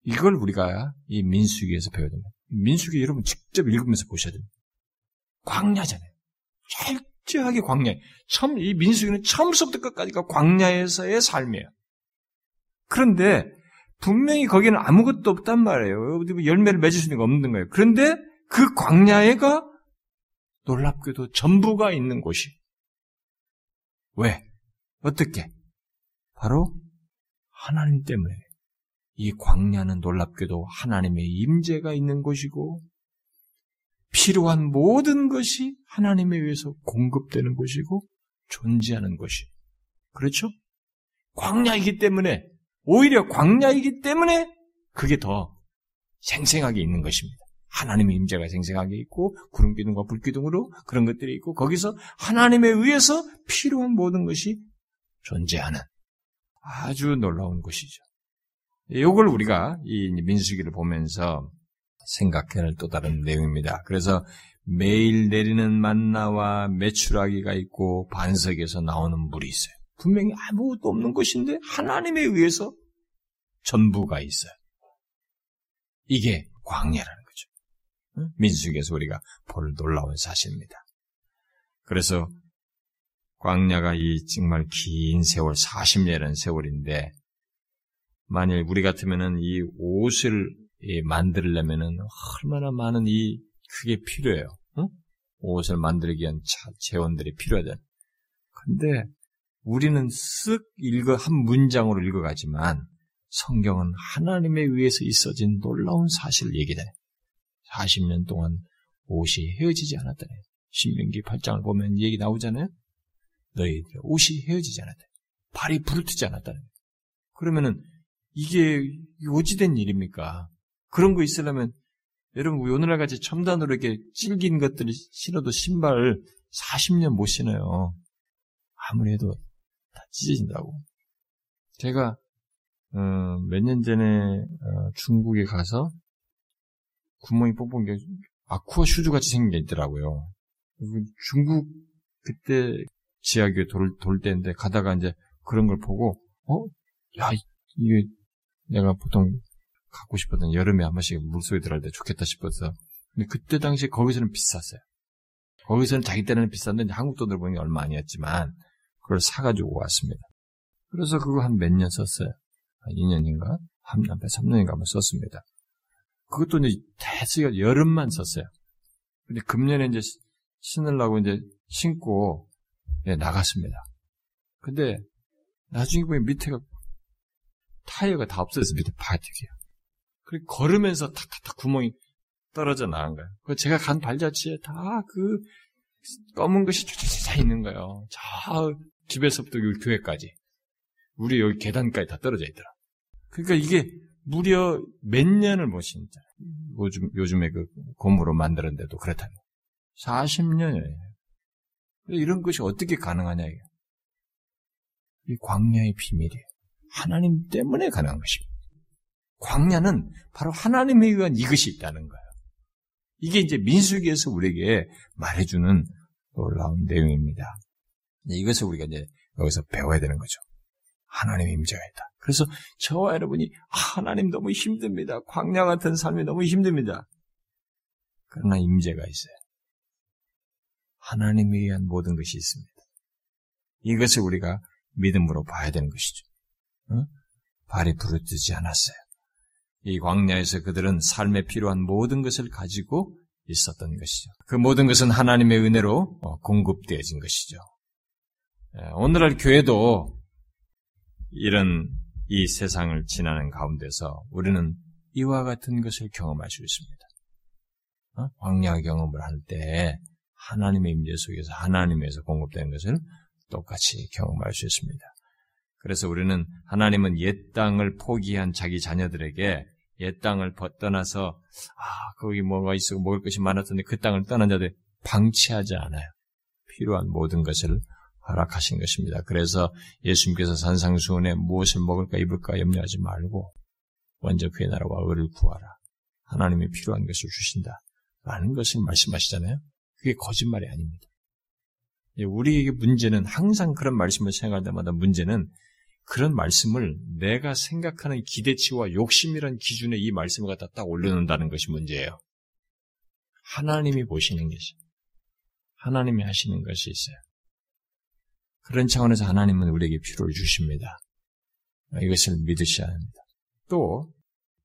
이걸 우리가 이 민수기에서 배워야 됩니다. 민수기 여러분 직접 읽으면서 보셔야 됩니다. 광야잖아요. 철저하게 광야. 처음, 이 민수기는 처음부터 끝까지가 광야에서의 삶이에요. 그런데 분명히 거기는 아무것도 없단 말이에요. 열매를 맺을 수 있는 게 없는 거예요. 그런데 그 광야에가 놀랍게도 전부가 있는 곳이. 왜? 어떻게? 바로 하나님 때문에. 이 광야는 놀랍게도 하나님의 임재가 있는 곳이고 필요한 모든 것이 하나님에 의해서 공급되는 곳이고 존재하는 곳이. 그렇죠? 광야이기 때문에, 오히려 광야이기 때문에 그게 더 생생하게 있는 것입니다. 하나님의 임재가 생생하게 있고 구름기둥과 불기둥으로 그런 것들이 있고 거기서 하나님에 의해서 필요한 모든 것이 존재하는 아주 놀라운 곳이죠. 이걸 우리가 이 민수기를 보면서 생각해낼 또 다른 내용입니다. 그래서 매일 내리는 만나와 메추라기가 있고 반석에서 나오는 물이 있어요. 분명히 아무것도 없는 곳인데 하나님에 의해서 전부가 있어요. 이게 광야라는 거죠. 민수기에서 우리가 볼 놀라운 사실입니다. 그래서 광야가 이 정말 긴 세월, 사십 년이라는 세월인데 만일 우리 같으면은 이 옷을 만들려면은 얼마나 많은 이 그게 필요해요. 응? 옷을 만들기 위한 재원들이 필요하잖아. 근데 우리는 쓱 읽어 한 문장으로 읽어가지만 성경은 하나님에 의해서 있어진 놀라운 사실을 얘기하네. 사십 년 동안 옷이 헤어지지 않았다네. 신명기 팔 장을 보면 얘기 나오잖아요. 너희들 옷이 헤어지지 않았다. 발이 부르트지 않았다네. 그러면은 이게 요지된 일입니까? 그런 거 있으려면 여러분 오늘날같이 첨단으로 이렇게 찔긴 것들이 신어도 신발을 사십 년 못 신어요. 아무리 해도 다 찢어진다고. 제가 어, 몇 년 전에 어, 중국에 가서 구멍이 뽕뽕 게 아쿠아 슈즈 같이 생긴 게 있더라고요. 중국 그때 지하교에 돌, 돌 때인데 가다가 이제 그런 걸 보고 어? 야 이게 내가 보통 갖고 싶었던 여름에 한 번씩 물속에 들어갈 때 좋겠다 싶어서. 근데 그때 당시 거기서는 비쌌어요. 거기서는 자기 때는 비쌌는데 한국 돈으로 보는 게 얼마 아니었지만 그걸 사가지고 왔습니다. 그래서 그거 한 몇 년 썼어요. 한 이 년인가? 한 삼 년인가 한번 썼습니다. 그것도 이제 대수가 여름만 썼어요. 근데 금년에 이제 신으려고 이제 신고 네, 나갔습니다. 근데 나중에 보면 밑에가 타이어가 다 없어졌어요. 밑에 바디기요. 그리고 걸으면서 탁탁탁 구멍이 떨어져 나간 거예요. 그 제가 간 발자취에 다 그 검은 것이 쫙쫙쫙 있는 거예요. 저 집에서부터 여기 교회까지. 우리 여기 계단까지 다 떨어져 있더라. 그러니까 이게 무려 몇 년을 못 신자. 요즘, 요즘에 그 고무로 만드는데도 그렇다면. 사십 년이에요. 이런 것이 어떻게 가능하냐, 이게. 이 광야의 비밀이에요. 하나님 때문에 가능한 것입니다. 광야는 바로 하나님에 의한 이것이 있다는 거예요. 이게 이제 민수기에서 우리에게 말해주는 놀라운 내용입니다. 이것을 우리가 이제 여기서 배워야 되는 거죠. 하나님의 임재가 있다. 그래서 저와 여러분이 하나님 너무 힘듭니다. 광야 같은 삶이 너무 힘듭니다. 그러나 임재가 있어요. 하나님에 의한 모든 것이 있습니다. 이것을 우리가 믿음으로 봐야 되는 것이죠. 어? 발이 부르뜨지 않았어요. 이 광야에서 그들은 삶에 필요한 모든 것을 가지고 있었던 것이죠. 그 모든 것은 하나님의 은혜로 공급되어진 것이죠. 오늘날 교회도 이런 이 세상을 지나는 가운데서 우리는 이와 같은 것을 경험할 수 있습니다. 어? 광야 경험을 할 때 하나님의 임재 속에서 하나님에서 공급되는 것을 똑같이 경험할 수 있습니다. 그래서 우리는 하나님은 옛 땅을 포기한 자기 자녀들에게 옛 땅을 떠나서 아 거기 뭐가 있어 먹을 것이 많았던데 그 땅을 떠난 자들 방치하지 않아요. 필요한 모든 것을 허락하신 것입니다. 그래서 예수님께서 산상수훈에 무엇을 먹을까 입을까 염려하지 말고 먼저 그의 나라와 의를 구하라. 하나님이 필요한 것을 주신다. 라는 것을 말씀하시잖아요. 그게 거짓말이 아닙니다. 우리에게 문제는 항상 그런 말씀을 생각할 때마다 문제는 그런 말씀을 내가 생각하는 기대치와 욕심이란 기준에 이 말씀을 갖다 딱 올려놓는다는 것이 문제예요. 하나님이 보시는 것이, 하나님이 하시는 것이 있어요. 그런 차원에서 하나님은 우리에게 필요를 주십니다. 이것을 믿으셔야 합니다. 또,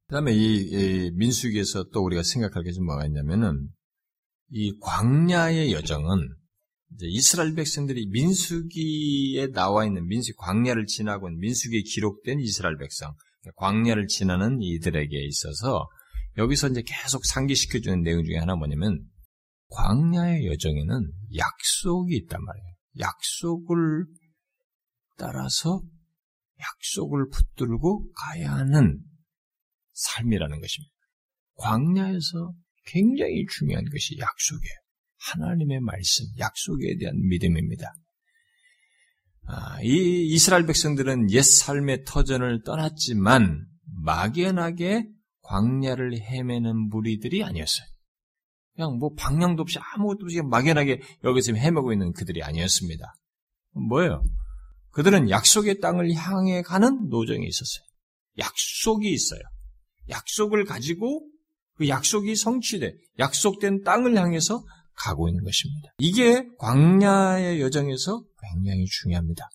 그 다음에 이, 이 민수기에서 또 우리가 생각할 게 좀 뭐가 있냐면은 이 광야의 여정은 이제 이스라엘 백성들이 민수기에 나와 있는 민수기 광야를 지나고 민수기에 기록된 이스라엘 백성 광야를 지나는 이들에게 있어서 여기서 이제 계속 상기시켜 주는 내용 중에 하나 뭐냐면 광야의 여정에는 약속이 있단 말이에요. 약속을 따라서 약속을 붙들고 가야 하는 삶이라는 것입니다. 광야에서 굉장히 중요한 것이 약속이에요. 하나님의 말씀, 약속에 대한 믿음입니다. 아, 이 이스라엘 백성들은 옛 삶의 터전을 떠났지만 막연하게 광야를 헤매는 무리들이 아니었어요. 그냥 뭐 방향도 없이 아무것도 없이 막연하게 여기서 헤매고 있는 그들이 아니었습니다. 뭐예요? 그들은 약속의 땅을 향해 가는 노정이 있었어요. 약속이 있어요. 약속을 가지고 그 약속이 성취돼 약속된 땅을 향해서 가고 있는 것입니다. 이게 광야의 여정에서 굉장히 중요합니다.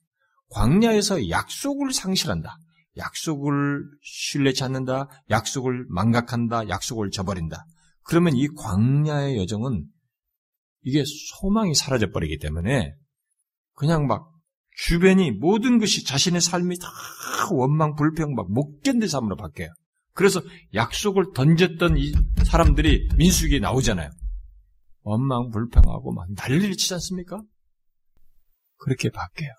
광야에서 약속을 상실한다. 약속을 신뢰치 않는다. 약속을 망각한다. 약속을 저버린다. 그러면 이 광야의 여정은 이게 소망이 사라져버리기 때문에 그냥 막 주변이 모든 것이 자신의 삶이 다 원망, 불평, 막 못 견딜 삶으로 바뀌어요. 그래서 약속을 던졌던 이 사람들이 민수기에 나오잖아요. 원망, 불평하고 막 난리를 치지 않습니까? 그렇게 바뀌어요.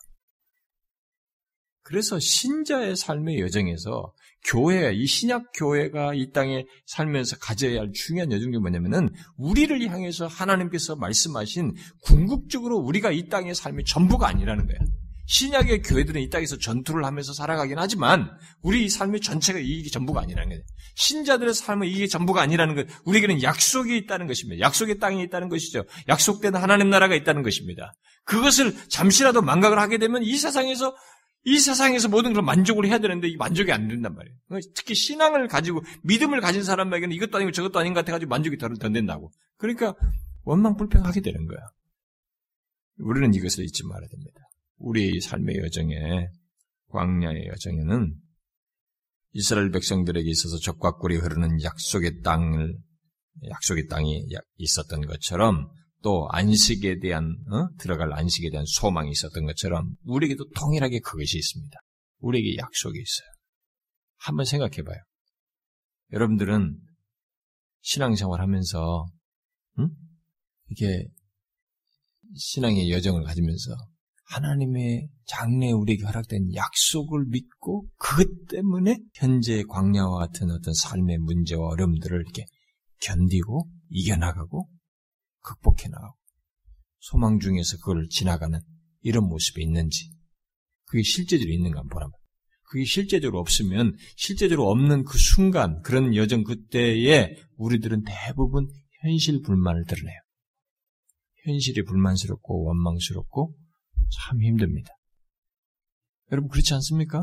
그래서 신자의 삶의 여정에서 교회, 이 신약교회가 이 땅에 살면서 가져야 할 중요한 여정이 뭐냐면은 우리를 향해서 하나님께서 말씀하신 궁극적으로 우리가 이 땅의 삶이 전부가 아니라는 거예요. 신약의 교회들은 이 땅에서 전투를 하면서 살아가긴 하지만 우리 삶의 전체가 이게 전부가 아니라는 거예요. 신자들의 삶은 이게 전부가 아니라는 거예요. 우리에게는 약속이 있다는 것입니다. 약속의 땅이 있다는 것이죠. 약속된 하나님 나라가 있다는 것입니다. 그것을 잠시라도 망각을 하게 되면 이 세상에서 이 세상에서 모든 걸 만족을 해야 되는데 이 만족이 안 된단 말이에요. 특히 신앙을 가지고 믿음을 가진 사람에게는 이것도 아니고 저것도 아닌 것 같아가지고 만족이 덜 된다고. 그러니까 원망불평하게 되는 거야. 우리는 이것을 잊지 말아야 됩니다. 우리 삶의 여정에 광야의 여정에는 이스라엘 백성들에게 있어서 적과 꿀이 흐르는 약속의 땅을 약속의 땅이 있었던 것처럼 또 안식에 대한 어? 들어갈 안식에 대한 소망이 있었던 것처럼 우리에게도 동일하게 그것이 있습니다. 우리에게 약속이 있어요. 한번 생각해봐요. 여러분들은 신앙생활하면서 응? 이게 신앙의 여정을 가지면서 하나님의 장래에 우리에게 허락된 약속을 믿고 그것 때문에 현재의 광야와 같은 어떤 삶의 문제와 어려움들을 이렇게 견디고 이겨나가고 극복해나가고 소망 중에서 그걸 지나가는 이런 모습이 있는지 그게 실제적으로 있는가 한번 보라면 그게 실제적으로 없으면 실제적으로 없는 그 순간 그런 여정 그때에 우리들은 대부분 현실 불만을 드러내요. 현실이 불만스럽고 원망스럽고 참 힘듭니다. 여러분 그렇지 않습니까?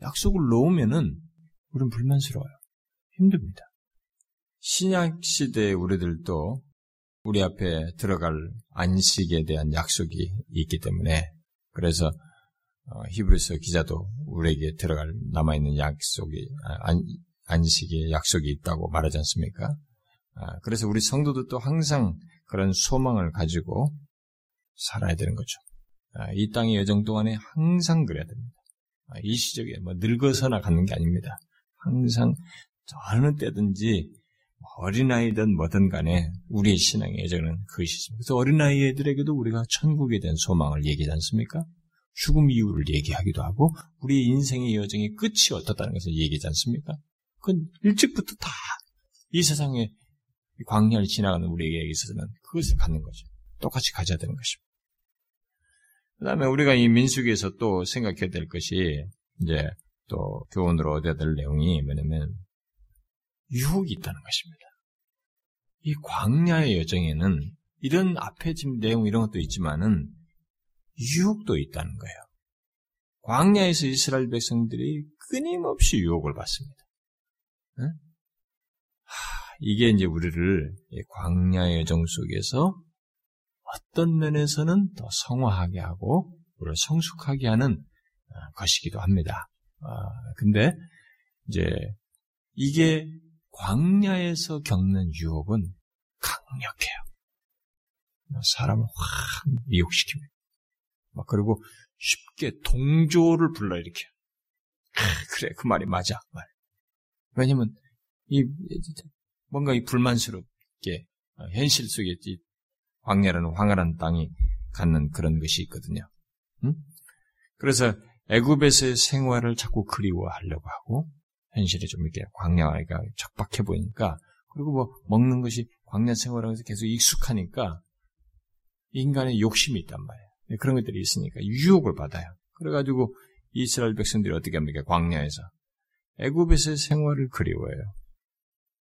약속을 놓으면은 우리는 불만스러워요. 힘듭니다. 신약시대의 우리들도 우리 앞에 들어갈 안식에 대한 약속이 있기 때문에, 그래서 히브리서 기자도 우리에게 들어갈 남아있는 약속이 안, 안식의 약속이 있다고 말하지 않습니까? 그래서 우리 성도들도 항상 그런 소망을 가지고 살아야 되는 거죠. 이 땅의 여정 동안에 항상 그래야 됩니다. 일시적에 뭐 늙어서나 갖는 게 아닙니다. 항상 어느 때든지 어린아이든 뭐든 간에 우리의 신앙의 여정은 그것이 있습니다. 그래서 어린아이들에게도 우리가 천국에 대한 소망을 얘기하지 않습니까? 죽음 이후를 얘기하기도 하고 우리의 인생의 여정이 끝이 어떻다는 것을 얘기하지 않습니까? 그건 일찍부터 다 이 세상에 광야를 지나가는 우리에게 있어서는 그것을 갖는 거죠. 똑같이 가져야 되는 것입니다. 그 다음에 우리가 이 민수기에서 또 생각해야 될 것이, 이제 또 교훈으로 얻어야 될 내용이 뭐냐면 유혹이 있다는 것입니다. 이 광야의 여정에는 이런 앞에 지금 내용 이런 것도 있지만은 유혹도 있다는 거예요. 광야에서 이스라엘 백성들이 끊임없이 유혹을 받습니다. 응? 하, 이게 이제 우리를 광야의 여정 속에서 어떤 면에서는 더 성화하게 하고 우리를 성숙하게 하는 것이기도 합니다. 아, 근데 이제 이게 광야에서 겪는 유혹은 강력해요. 사람을 확 미혹시킵니다. 막 그리고 쉽게 동조를 불러일으켜요. 아, 그래, 그 말이 맞아. 말. 왜냐면 이 뭔가 이 불만스럽게 현실 속에 이 광야라는 황활한 땅이 갖는 그런 것이 있거든요. 응? 그래서 애굽에서의 생활을 자꾸 그리워하려고 하고, 현실이 좀 이렇게 광야가 척박해 보이니까, 그리고 뭐 먹는 것이 광야 생활하면서 계속 익숙하니까 인간의 욕심이 있단 말이에요. 그런 것들이 있으니까 유혹을 받아요. 그래가지고 이스라엘 백성들이 어떻게 합니까? 광야에서 애굽에서의 생활을 그리워해요.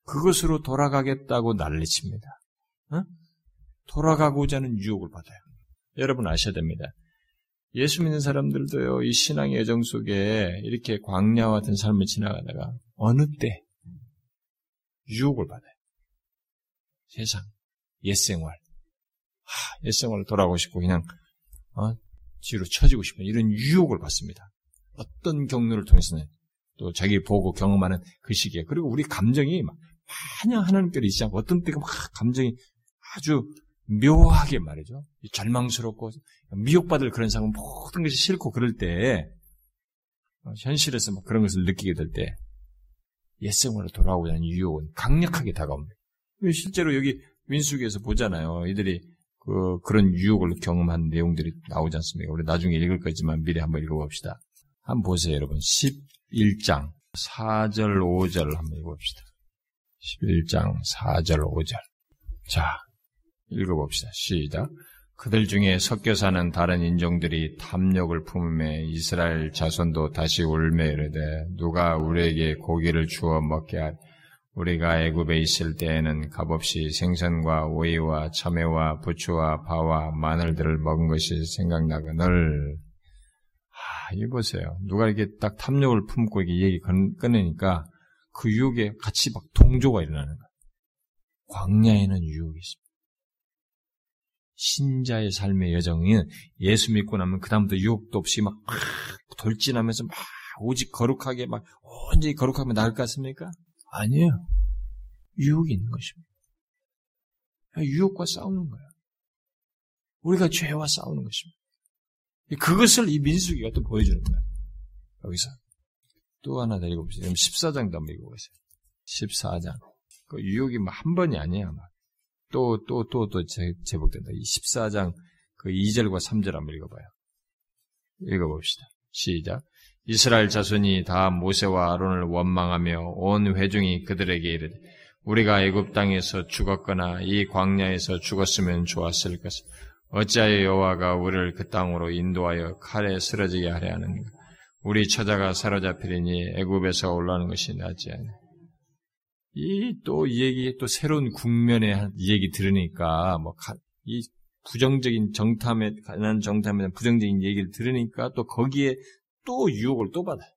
그것으로 돌아가겠다고 난리칩니다. 응? 돌아가고자 하는 유혹을 받아요. 여러분 아셔야 됩니다. 예수 믿는 사람들도요, 이 신앙의 여정 속에 이렇게 광야와 같은 삶을 지나가다가 어느 때 유혹을 받아요. 세상, 옛생활. 하, 옛생활로 돌아가고 싶고 그냥 어, 뒤로 처지고 싶은 이런 유혹을 받습니다. 어떤 경로를 통해서는 또 자기 보고 경험하는 그 시기에, 그리고 우리 감정이 막 마냥 하나님께로 있지 않고 어떤 때가 막 감정이 아주 묘하게 말이죠. 절망스럽고 미혹받을 그런 상황, 모든 것이 싫고 그럴 때, 현실에서 막 그런 것을 느끼게 될 때 옛생활로 돌아오고자 하는 유혹은 강력하게 다가옵니다. 실제로 여기 민수기에서 보잖아요. 이들이 그, 그런 유혹을 경험한 내용들이 나오지 않습니까? 우리 나중에 읽을 거지만 미리 한번 읽어봅시다. 한번 보세요, 여러분. 십일 장 사 절 오 절 한번 읽어봅시다. 십일 장 사 절 오 절. 자, 읽어봅시다. 시작. 그들 중에 섞여 사는 다른 인종들이 탐욕을 품음에 이스라엘 자손도 다시 울며 이르되 누가 우리에게 고기를 주어 먹게 하리. 우리가 애굽에 있을 때에는 값없이 생선과 오이와 참외와 부추와 파와 마늘들을 먹은 것이 생각나거늘. 아, 이거 보세요. 누가 이렇게 딱 탐욕을 품고 이게 얘기 꺼내니까 그 유혹에 같이 막 동조가 일어나는 거예요. 광야에는 유혹이 있습니다. 신자의 삶의 여정은 예수 믿고 나면 그다음부터 유혹도 없이 막, 막 돌진하면서 막 오직 거룩하게 막 온전히 거룩하면 나을 것 같습니까? 아니에요. 유혹이 있는 것입니다. 유혹과 싸우는 거예요. 우리가 죄와 싸우는 것입니다. 그것을 이 민수기가 또 보여주는 거예요. 여기서 또 하나 더 읽어보세요. 십사 장도 한번 읽어보세요. 십사 장. 그 유혹이 막 한 번이 아니에요. 막. 또, 또, 또, 또 제복된다. 이 십사 장 그 이 절과 삼 절 한번 읽어봐요. 읽어봅시다. 시작. 이스라엘 자손이 다 모세와 아론을 원망하며 온 회중이 그들에게 이르되 우리가 애굽 땅에서 죽었거나 이 광야에서 죽었으면 좋았을 것을 어찌하여 여호와가 우리를 그 땅으로 인도하여 칼에 쓰러지게 하려 하는가. 우리 처자가 사로잡히리니 애굽에서 올라오는 것이 낫지 않냐. 이, 또, 이 얘기, 또, 새로운 국면의 이 얘기 들으니까, 뭐, 가, 이 부정적인 정탐에, 가난한 정탐에 대한 부정적인 얘기를 들으니까, 또, 거기에 또 유혹을 또 받아요.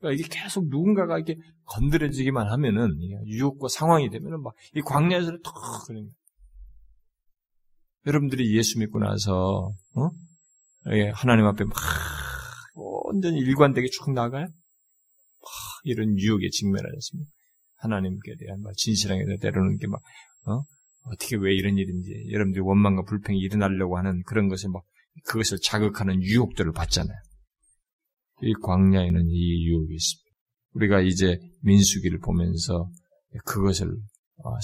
그러니까 이게 계속 누군가가 이렇게 건드려지기만 하면은, 유혹과 상황이 되면은, 막, 이 광야에서 턱, 그런, 여러분들이 예수 믿고 나서 어? 하나님 앞에 막 완전히 일관되게 쭉 나가요? 막 이런 유혹에 직면하지 않습니까? 하나님께 대한 막 진실하게 때로는 게 막 어? 어떻게 왜 이런 일인지 여러분들이 원망과 불평이 일어나려고 하는 그런 것에 막 그것을 자극하는 유혹들을 받잖아요. 이 광야에는 이 유혹이 있습니다. 우리가 이제 민수기를 보면서 그것을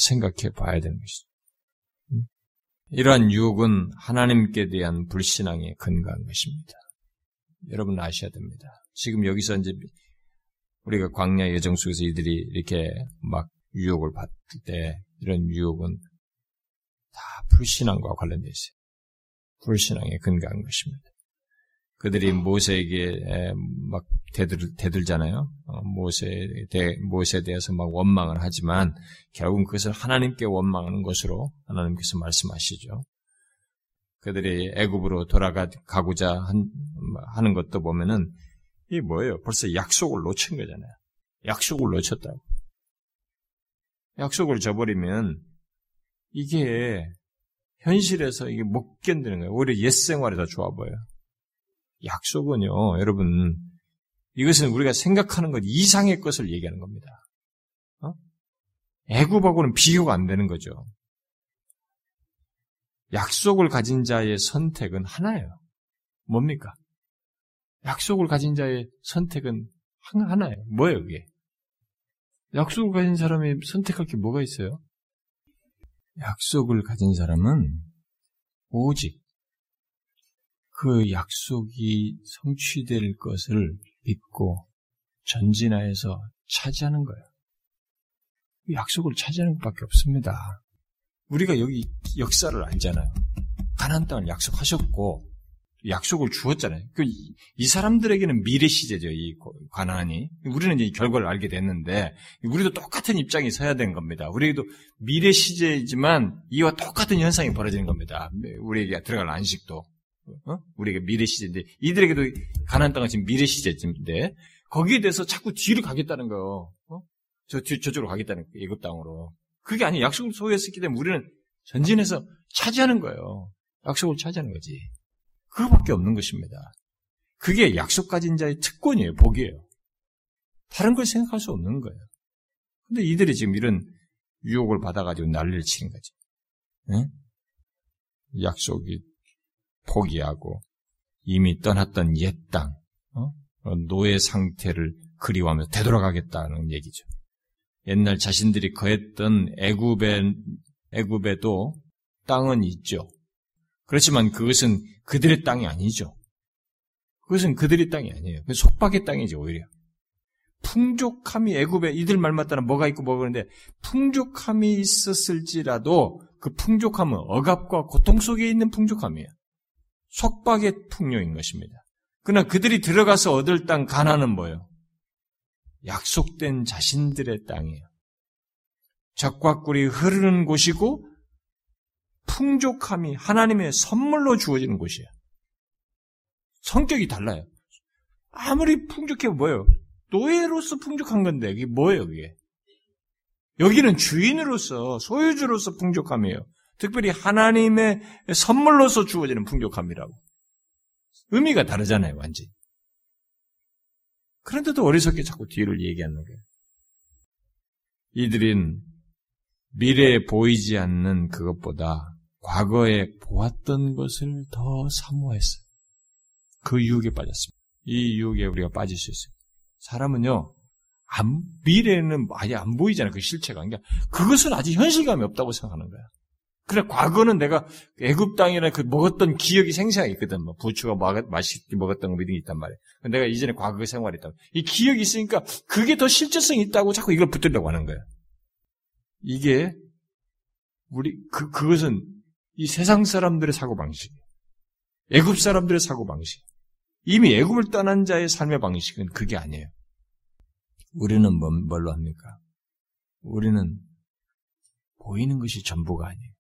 생각해 봐야 되는 것이죠. 이러한 유혹은 하나님께 대한 불신앙에 근거한 것입니다. 여러분 아셔야 됩니다. 지금 여기서 이제 우리가 광야 여정 속에서 이들이 이렇게 막 유혹을 받을 때 이런 유혹은 다 불신앙과 관련되어 있어요. 불신앙에 근거한 것입니다. 그들이 모세에게 막 대들, 대들잖아요. 모세에, 대, 모세에 대해서 막 원망을 하지만 결국은 그것을 하나님께 원망하는 것으로 하나님께서 말씀하시죠. 그들이 애굽으로 돌아가고자 한, 하는 것도 보면은 이게 뭐예요? 벌써 약속을 놓친 거잖아요. 약속을 놓쳤다고. 약속을 저버리면 이게 현실에서 이게 못 견디는 거예요. 오히려 옛 생활이 더 좋아 보여요. 약속은요, 여러분, 이것은 우리가 생각하는 것 이상의 것을 얘기하는 겁니다. 어? 애굽하고는 비교가 안 되는 거죠. 약속을 가진 자의 선택은 하나예요. 뭡니까? 약속을 가진 자의 선택은 하나예요. 뭐예요, 그게? 약속을 가진 사람이 선택할 게 뭐가 있어요? 약속을 가진 사람은 오직 그 약속이 성취될 것을 믿고 전진하여서 차지하는 거예요. 약속을 차지하는 것밖에 없습니다. 우리가 여기 역사를 알잖아요. 가나안 땅을 약속하셨고 약속을 주었잖아요. 이 사람들에게는 미래 시제죠, 이 가나안이. 우리는 이제 결과를 알게 됐는데 우리도 똑같은 입장에 서야 된 겁니다. 우리도 미래 시제이지만 이와 똑같은 현상이 벌어지는 겁니다. 우리에게 들어갈 안식도 어? 우리에게 미래 시제인데 이들에게도 가나안 땅은 지금 미래 시제인데 거기에 대해서 자꾸 뒤로 가겠다는 거예요. 어? 저 뒤, 저쪽으로 가겠다는 거예요. 애굽 땅으로. 그게 아니에요. 약속을 소유했기 때문에 우리는 전진해서 차지하는 거예요. 약속을 차지하는 거지. 그거밖에 없는 것입니다. 그게 약속 가진 자의 특권이에요. 복이에요. 다른 걸 생각할 수 없는 거예요. 근데 이들이 지금 이런 유혹을 받아가지고 난리를 치는 거지. 네? 약속이 포기하고 이미 떠났던 옛 땅, 어? 노예 상태를 그리워하면서 되돌아가겠다는 얘기죠. 옛날 자신들이 거했던 애굽에, 애굽에도 땅은 있죠. 그렇지만 그것은 그들의 땅이 아니죠. 그것은 그들의 땅이 아니에요. 속박의 땅이지 오히려. 풍족함이 애굽에 이들 말만 따라 뭐가 있고 뭐가 있는데 풍족함이 있었을지라도 그 풍족함은 억압과 고통 속에 있는 풍족함이에요. 속박의 풍요인 것입니다. 그러나 그들이 들어가서 얻을 땅 가나안은 뭐예요? 약속된 자신들의 땅이에요. 적과 꿀이 흐르는 곳이고 풍족함이 하나님의 선물로 주어지는 곳이에요. 성격이 달라요. 아무리 풍족해도 뭐예요? 노예로서 풍족한 건데 이게 뭐예요? 이게 여기는 주인으로서 소유주로서 풍족함이에요. 특별히 하나님의 선물로서 주어지는 풍족함이라고. 의미가 다르잖아요, 완전히. 그런데도 어리석게 자꾸 뒤를 얘기하는 거예요. 이들은 미래에 보이지 않는 그것보다 과거에 보았던 것을 더 사모했어요. 그 유혹에 빠졌습니다. 이 유혹에 우리가 빠질 수 있어요. 사람은요, 안, 미래에는 아예 안 보이잖아요, 그 실체가. 그러니까 그것은 아직 현실감이 없다고 생각하는 거야. 그래, 과거는 내가 애굽 땅이나 그 먹었던 기억이 생생하게 있거든. 뭐 부추가 마, 맛있게 먹었던 거 믿은 게 있단 말이야. 내가 이전에 과거 생활이 있단 말이야. 이 기억이 있으니까 그게 더 실제성이 있다고 자꾸 이걸 붙들려고 하는 거야. 이게, 우리, 그, 그것은 이 세상 사람들의 사고방식이에요. 애굽 사람들의 사고방식. 이미 애굽을 떠난 자의 삶의 방식은 그게 아니에요. 우리는 뭘, 뭘로 합니까? 우리는 보이는 것이 전부가 아니에요.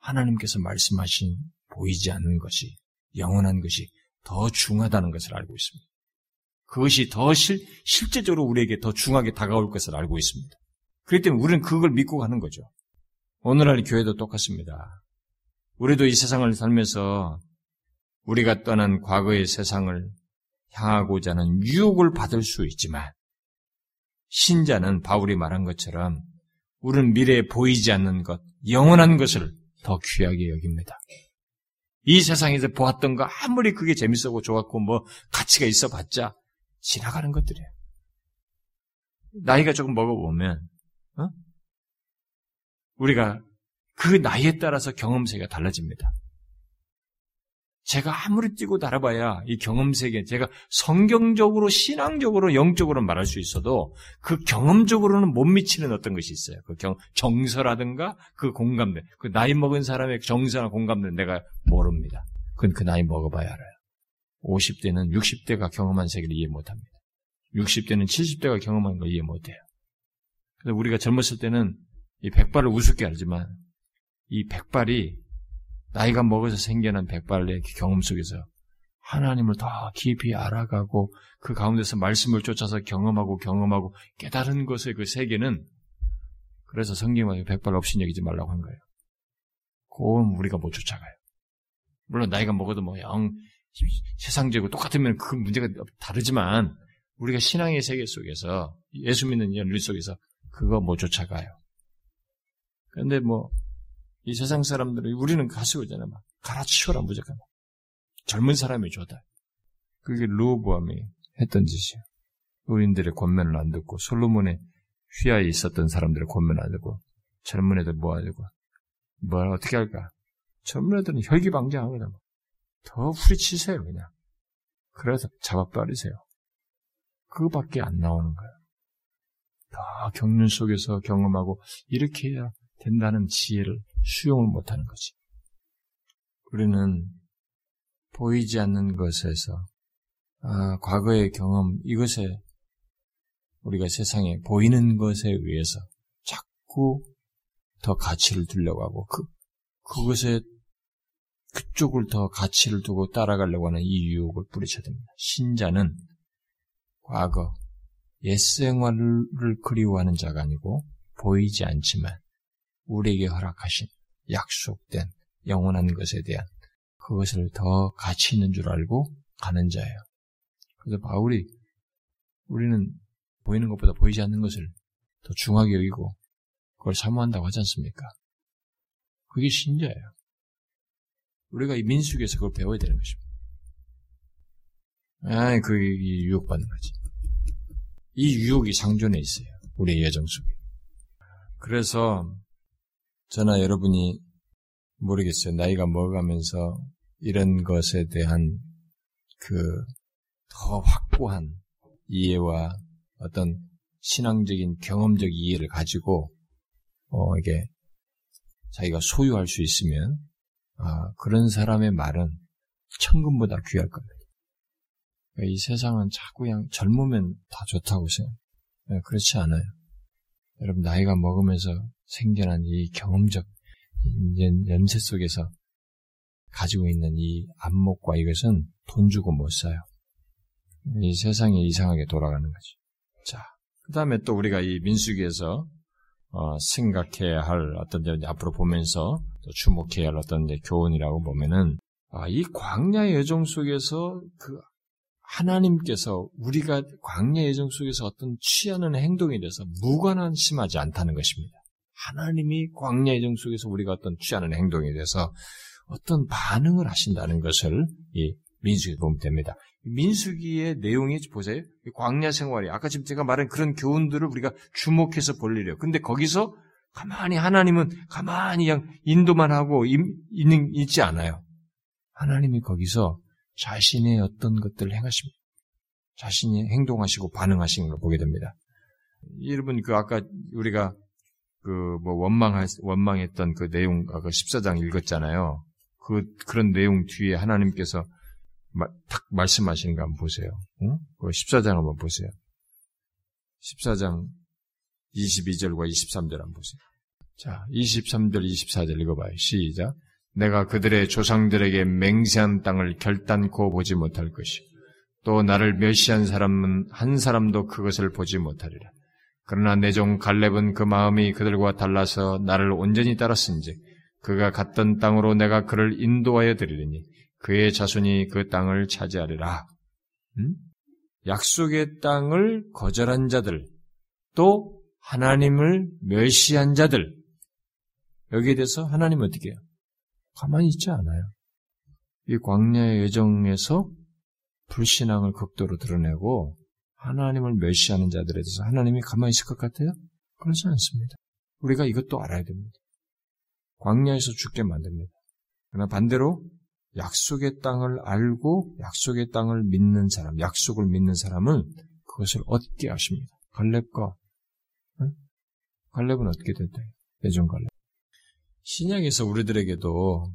하나님께서 말씀하신 보이지 않는 것이, 영원한 것이 더 중하다는 것을 알고 있습니다. 그것이 더 실, 실제적으로 우리에게 더 중하게 다가올 것을 알고 있습니다. 그렇기 때문에 우리는 그걸 믿고 가는 거죠. 오늘날 교회도 똑같습니다. 우리도 이 세상을 살면서 우리가 떠난 과거의 세상을 향하고자 하는 유혹을 받을 수 있지만 신자는 바울이 말한 것처럼 우리는 미래에 보이지 않는 것, 영원한 것을 더 귀하게 여깁니다. 이 세상에서 보았던 거 아무리 그게 재밌었고 좋았고 뭐 가치가 있어봤자 지나가는 것들이에요. 나이가 조금 먹어보면 어? 우리가 그 나이에 따라서 경험세가 달라집니다. 제가 아무리 뛰고 달아봐야 이 경험세계, 제가 성경적으로, 신앙적으로, 영적으로 말할 수 있어도 그 경험적으로는 못 미치는 어떤 것이 있어요. 그 경, 정서라든가 그 공감대, 그 나이 먹은 사람의 정서나 공감대는 내가 모릅니다. 그건 그 나이 먹어봐야 알아요. 오십 대는 육십 대가 경험한 세계를 이해 못합니다. 육십 대는 칠십 대가 경험한 걸 이해 못해요. 그래서 우리가 젊었을 때는 이 백발을 우습게 알지만 이 백발이 나이가 먹어서 생겨난 백발의 경험 속에서 하나님을 더 깊이 알아가고 그 가운데서 말씀을 쫓아서 경험하고 경험하고 깨달은 것의 그 세계는 그래서 성경에 백발 없인 여기지 말라고 한 거예요. 그건 우리가 못 쫓아가요. 물론 나이가 먹어도 뭐 영 세상적이고 똑같으면 그 문제가 다르지만 우리가 신앙의 세계 속에서 예수 믿는 연륜 속에서 그거 못 쫓아가요. 그런데 뭐 이 세상 사람들이 우리는 가수잖아. 막 갈아치워라 무조건. 젊은 사람이 좋다. 그게 르호보암이 했던 짓이야. 의인들의 권면을 안 듣고 솔로몬의 휘하에 있었던 사람들의 권면을 안 듣고 젊은 애들 모아주고 뭐 어떻게 할까? 젊은 애들은 혈기방장하거나 더 후리치세요 그냥. 그래서 잡아빠리세요. 그거밖에 안 나오는 거야. 다 경륜 속에서 경험하고 이렇게 해야 된다는 지혜를 수용을 못하는 거지. 우리는 보이지 않는 것에서 아, 과거의 경험 이것에 우리가 세상에 보이는 것에 의해서 자꾸 더 가치를 두려고 하고 그, 그것에 그쪽을 더 가치를 두고 따라가려고 하는 이 유혹을 뿌리쳐댑니다. 신자는 과거 옛 생활을 그리워하는 자가 아니고 보이지 않지만 우리에게 허락하신 약속된 영원한 것에 대한 그것을 더 가치 있는 줄 알고 가는 자예요. 그래서 바울이 우리는 보이는 것보다 보이지 않는 것을 더 중하게 여기고 그걸 사모한다고 하지 않습니까? 그게 신자예요. 우리가 이 민수기에서 그걸 배워야 되는 것입니다. 아이, 그게 유혹받는 거지. 이 유혹이 상존해 있어요. 우리의 여정 속에. 그래서 저나 여러분이 모르겠어요. 나이가 먹어가면서 이런 것에 대한 그 더 확고한 이해와 어떤 신앙적인 경험적 이해를 가지고 어 이게 자기가 소유할 수 있으면 아 그런 사람의 말은 천금보다 귀할 겁니다. 그러니까 이 세상은 자꾸 그냥 젊으면 다 좋다고 생각해요. 그렇지 않아요. 여러분 나이가 먹으면서 생겨난 이 경험적 연세 속에서 가지고 있는 이 안목과 이것은 돈 주고 못 사요. 이 세상이 이상하게 돌아가는 거지. 자, 그 다음에 또 우리가 이 민수기에서 어, 생각해야 할 어떤 이제 앞으로 보면서 또 주목해야 할 어떤 이제 교훈이라고 보면은 아, 이 광야의 여정 속에서 그 하나님께서 우리가 광야의 여정 속에서 어떤 취하는 행동에 대해서 무관심하지 않다는 것입니다. 하나님이 광야의 정 속에서 우리가 어떤 취하는 행동에 대해서 어떤 반응을 하신다는 것을 이 민수기에 보면 됩니다. 민수기의 내용이 보세요. 광야 생활이 아까 지금 제가 말한 그런 교훈들을 우리가 주목해서 볼 일이에요. 근데 거기서 가만히 하나님은 가만히 그냥 인도만 하고 있는 있지 않아요. 하나님이 거기서 자신의 어떤 것들을 행하십니다. 자신이 행동하시고 반응하시는 걸 보게 됩니다. 여러분 그 아까 우리가 그, 뭐, 원망, 원망했던 그 내용, 아까 십사 장 읽었잖아요. 그, 그런 내용 뒤에 하나님께서 마, 탁 말씀하시는 거 한번 보세요. 응? 그 십사 장 한번 보세요. 십사 장 이십이 절과 이십삼 절 한번 보세요. 자, 이십삼 절, 이십사 절 읽어봐요. 시작. 내가 그들의 조상들에게 맹세한 땅을 결단코 보지 못할 것이요. 또 나를 멸시한 사람은 한 사람도 그것을 보지 못하리라. 그러나 내 종 갈렙은 그 마음이 그들과 달라서 나를 온전히 따랐은즉 그가 갔던 땅으로 내가 그를 인도하여 드리리니 그의 자손이 그 땅을 차지하리라. 음? 약속의 땅을 거절한 자들, 또 하나님을 멸시한 자들, 여기에 대해서 하나님은 어떻게 해요? 가만히 있지 않아요. 이 광야의 여정에서 불신앙을 극도로 드러내고 하나님을 멸시하는 자들에 대해서 하나님이 가만히 있을 것 같아요? 그렇지 않습니다. 우리가 이것도 알아야 됩니다. 광야에서 죽게 만듭니다. 그러나 반대로 약속의 땅을 알고 약속의 땅을 믿는 사람, 약속을 믿는 사람은 그것을 얻게 하십니다. 갈렙과 응? 갈렙은 얻게 됐다. 예전 갈렙. 신약에서 우리들에게도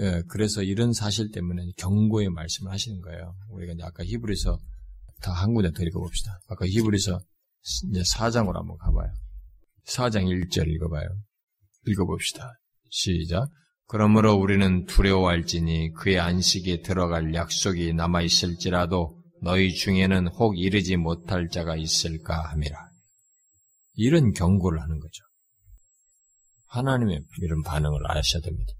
예, 그래서 이런 사실 때문에 경고의 말씀을 하시는 거예요. 우리가 이제 아까 히브리서 다 한 군데 더 읽어봅시다. 아까 히브리서 이제 사 장으로 한번 가봐요. 사 장 일 절 읽어봐요. 읽어봅시다. 시작. 그러므로 우리는 두려워할지니 그의 안식에 들어갈 약속이 남아있을지라도 너희 중에는 혹 이르지 못할 자가 있을까 함이라. 이런 경고를 하는 거죠. 하나님의 이런 반응을 아셔야 됩니다.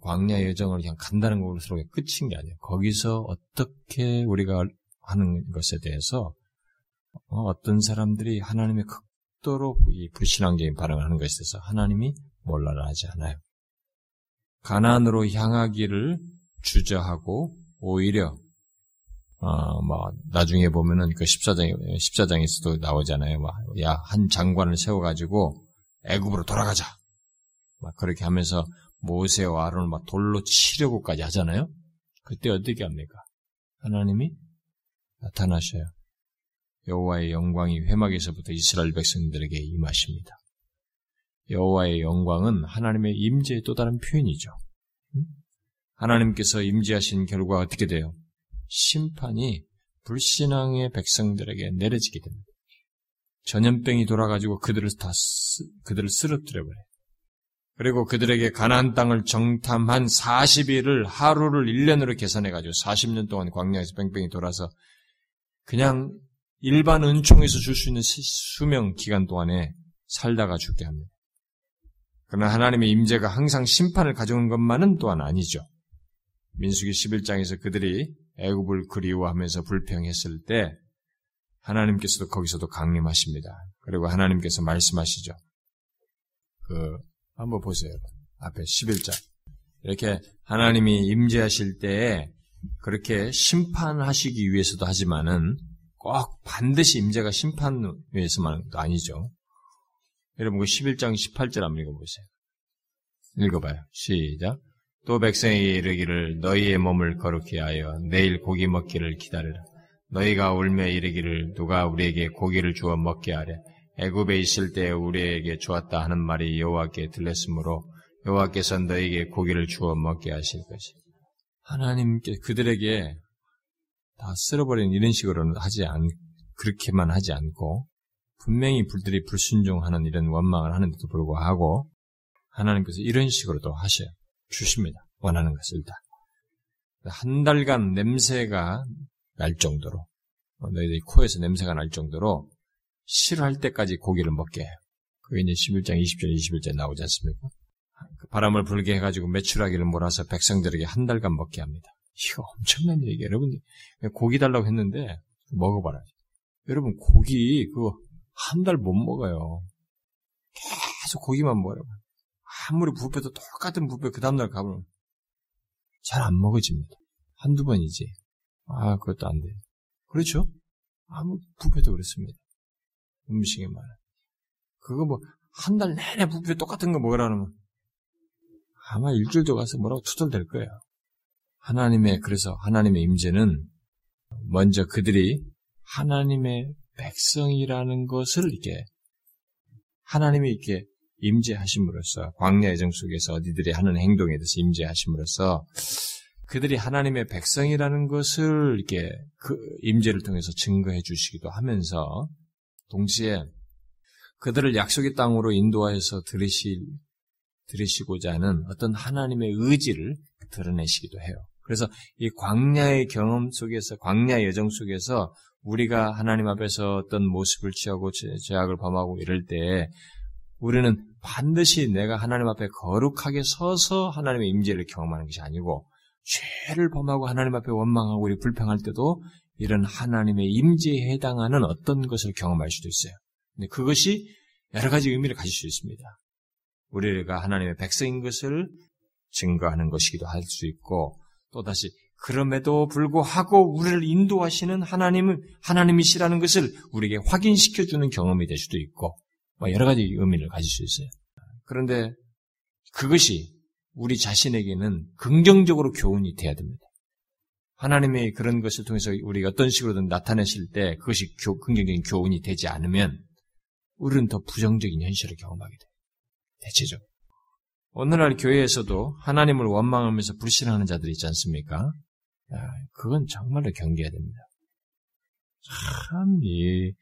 광야 여정을 그냥 간다는 것으로 끝인 게 아니에요. 거기서 어떻게 우리가 하는 것에 대해서 어떤 사람들이 하나님의 극도로 이 불신앙적인 반응을 하는 것에 대해서 하나님이 몰라라 하지 않아요. 가나안으로 향하기를 주저하고 오히려 어, 뭐 나중에 보면은 그 십사 장에 십사 장에서도 나오잖아요. 막 야, 한 장관을 세워가지고 애굽으로 돌아가자. 막 그렇게 하면서 모세와 아론을 막 돌로 치려고까지 하잖아요. 그때 어떻게 합니까? 하나님이 나타나셔요. 여호와의 영광이 회막에서부터 이스라엘 백성들에게 임하십니다. 여호와의 영광은 하나님의 임재의 또 다른 표현이죠. 하나님께서 임재하신 결과 어떻게 돼요? 심판이 불신앙의 백성들에게 내려지게 됩니다. 전염병이 돌아가지고 그들을 다 쓰, 그들을 쓰러뜨려 버려요. 그리고 그들에게 가나안 땅을 정탐한 사십 일을 하루를 일 년으로 계산해가지고 사십 년 동안 광야에서 뺑뺑이 돌아서 그냥 일반 은총에서 줄 수 있는 수명 기간 동안에 살다가 죽게 합니다. 그러나 하나님의 임재가 항상 심판을 가져온 것만은 또한 아니죠. 민수기 십일 장에서 그들이 애굽을 그리워하면서 불평했을 때 하나님께서도 거기서도 강림하십니다. 그리고 하나님께서 말씀하시죠. 그 한번 보세요. 앞에 십일 장. 이렇게 하나님이 임재하실 때에 그렇게 심판하시기 위해서도 하지만은 꼭 반드시 임재가 심판 위해서만도 아니죠. 여러분 그 십일 장 십팔 절 한번 읽어보세요. 읽어봐요. 시작. 또 백성에게 이르기를 너희의 몸을 거룩히 하여 내일 고기 먹기를 기다리라. 너희가 울며 이르기를 누가 우리에게 고기를 주어 먹게 하랴. 애굽에 있을 때 우리에게 주었다 하는 말이 여호와께 들렸으므로 여호와께서 너희에게 고기를 주어 먹게 하실 것이다. 하나님께 그들에게 다 쓸어버린 이런 식으로는 하지 않 그렇게만 하지 않고 분명히 불들이 불순종하는 이런 원망을 하는데도 불구하고 하나님께서 이런 식으로도 하셔요. 주십니다. 원하는 것을 다. 한 달간 냄새가 날 정도로 너희들 코에서 냄새가 날 정도로 싫어할 때까지 고기를 먹게 해요. 그게 이제 십일 장 이십 절 이십일 절 나오지 않습니까? 바람을 불게 해가지고 메추라기를 몰아서 백성들에게 한 달간 먹게 합니다. 이거 엄청난 얘기예요. 여러분 고기 달라고 했는데 먹어봐라. 여러분 고기 그거 한 달 못 먹어요. 계속 고기만 먹어요. 아무리 부페도 똑같은 부페 그 다음날 가면 잘 안 먹어집니다. 한두 번이지. 아 그것도 안 돼요. 그렇죠? 아무 부페도 그렇습니다. 음식이 많아. 그거 뭐 한 달 내내 부페 똑같은 거 먹으라면 아마 일주일도 가서 뭐라고 투덜댈 거예요. 하나님의 그래서 하나님의 임재는 먼저 그들이 하나님의 백성이라는 것을 이렇게 하나님이 이렇게 임재하심으로써 광야 여정 속에서 어디들이 하는 행동에 대해서 임재하심으로써 그들이 하나님의 백성이라는 것을 이렇게 그 임재를 통해서 증거해 주시기도 하면서 동시에 그들을 약속의 땅으로 인도하여서 들으시, 들으시고자 하는 어떤 하나님의 의지를 드러내시기도 해요. 그래서 이 광야의 경험 속에서 광야 여정 속에서 우리가 하나님 앞에서 어떤 모습을 취하고 죄악을 범하고 이럴 때 우리는 반드시 내가 하나님 앞에 거룩하게 서서 하나님의 임재를 경험하는 것이 아니고 죄를 범하고 하나님 앞에 원망하고 우리 불평할 때도 이런 하나님의 임재에 해당하는 어떤 것을 경험할 수도 있어요. 근데 그것이 여러 가지 의미를 가질 수 있습니다. 우리가 하나님의 백성인 것을 증거하는 것이기도 할 수 있고 또다시 그럼에도 불구하고 우리를 인도하시는 하나님은 하나님이시라는 것을 우리에게 확인시켜주는 경험이 될 수도 있고 여러 가지 의미를 가질 수 있어요. 그런데 그것이 우리 자신에게는 긍정적으로 교훈이 돼야 됩니다. 하나님의 그런 것을 통해서 우리가 어떤 식으로든 나타내실 때 그것이 교, 긍정적인 교훈이 되지 않으면 우리는 더 부정적인 현실을 경험하게 돼요. 대체적으로. 오늘날 교회에서도 하나님을 원망하면서 불신하는 자들이 있지 않습니까? 야, 그건 정말로 경계해야 됩니다. 참, 이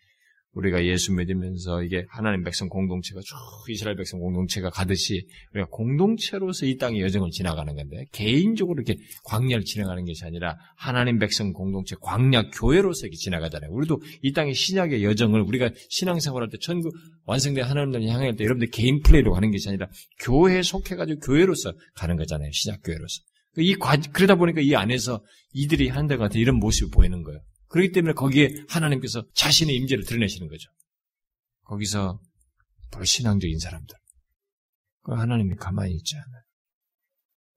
우리가 예수 믿으면서 이게 하나님 백성 공동체가 쭉 이스라엘 백성 공동체가 가듯이 우리가 공동체로서 이 땅의 여정을 지나가는 건데 개인적으로 이렇게 광야를 지나가는 것이 아니라 하나님 백성 공동체 광야 교회로서 이렇게 지나가잖아요. 우리도 이 땅의 신약의 여정을 우리가 신앙생활할 때 천국 완성된 하나님을 향할 때 여러분들 개인 플레이로 가는 것이 아니라 교회에 속해가지고 교회로서 가는 거잖아요. 신약교회로서. 이 과, 그러다 보니까 이 안에서 이들이 한다 같은 이런 모습이 보이는 거예요. 그렇기 때문에 거기에 하나님께서 자신의 임재를 드러내시는 거죠. 거기서 불신앙적인 사람들. 하나님이 가만히 있지 않아요.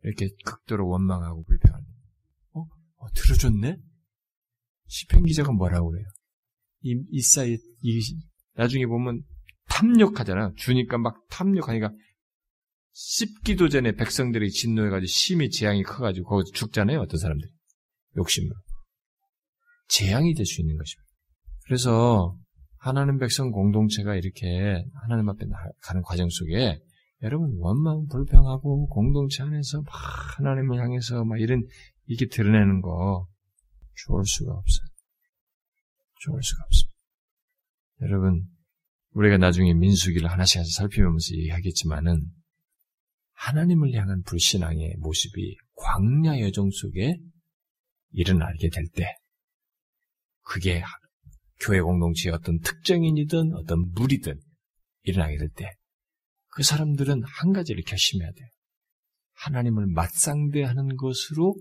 이렇게 극도로 원망하고 불평하는. 어? 어 들어줬네? 시편 기자가 뭐라고 그래요? 이, 이 사이, 이, 나중에 보면 탐욕하잖아. 주니까 막 탐욕하니까 씹기도 전에 백성들이 진노해가지고 심히 재앙이 커가지고 거기서 죽잖아요. 어떤 사람들이. 욕심으로. 재앙이 될 수 있는 것입니다. 그래서 하나님 백성 공동체가 이렇게 하나님 앞에 가는 과정 속에 여러분 원망, 불평하고 공동체 안에서 막 하나님을 향해서 막 이런 이게 드러내는 거 좋을 수가 없어요. 좋을 수가 없습니다. 여러분 우리가 나중에 민수기를 하나씩 하나씩 살피면서 얘기하겠지만은 하나님을 향한 불신앙의 모습이 광야 여정 속에 일어나게 될 때. 그게 교회 공동체의 어떤 특정인이든 어떤 물이든 일어나게 될 때 그 사람들은 한 가지를 결심해야 돼요. 하나님을 맞상대하는 것으로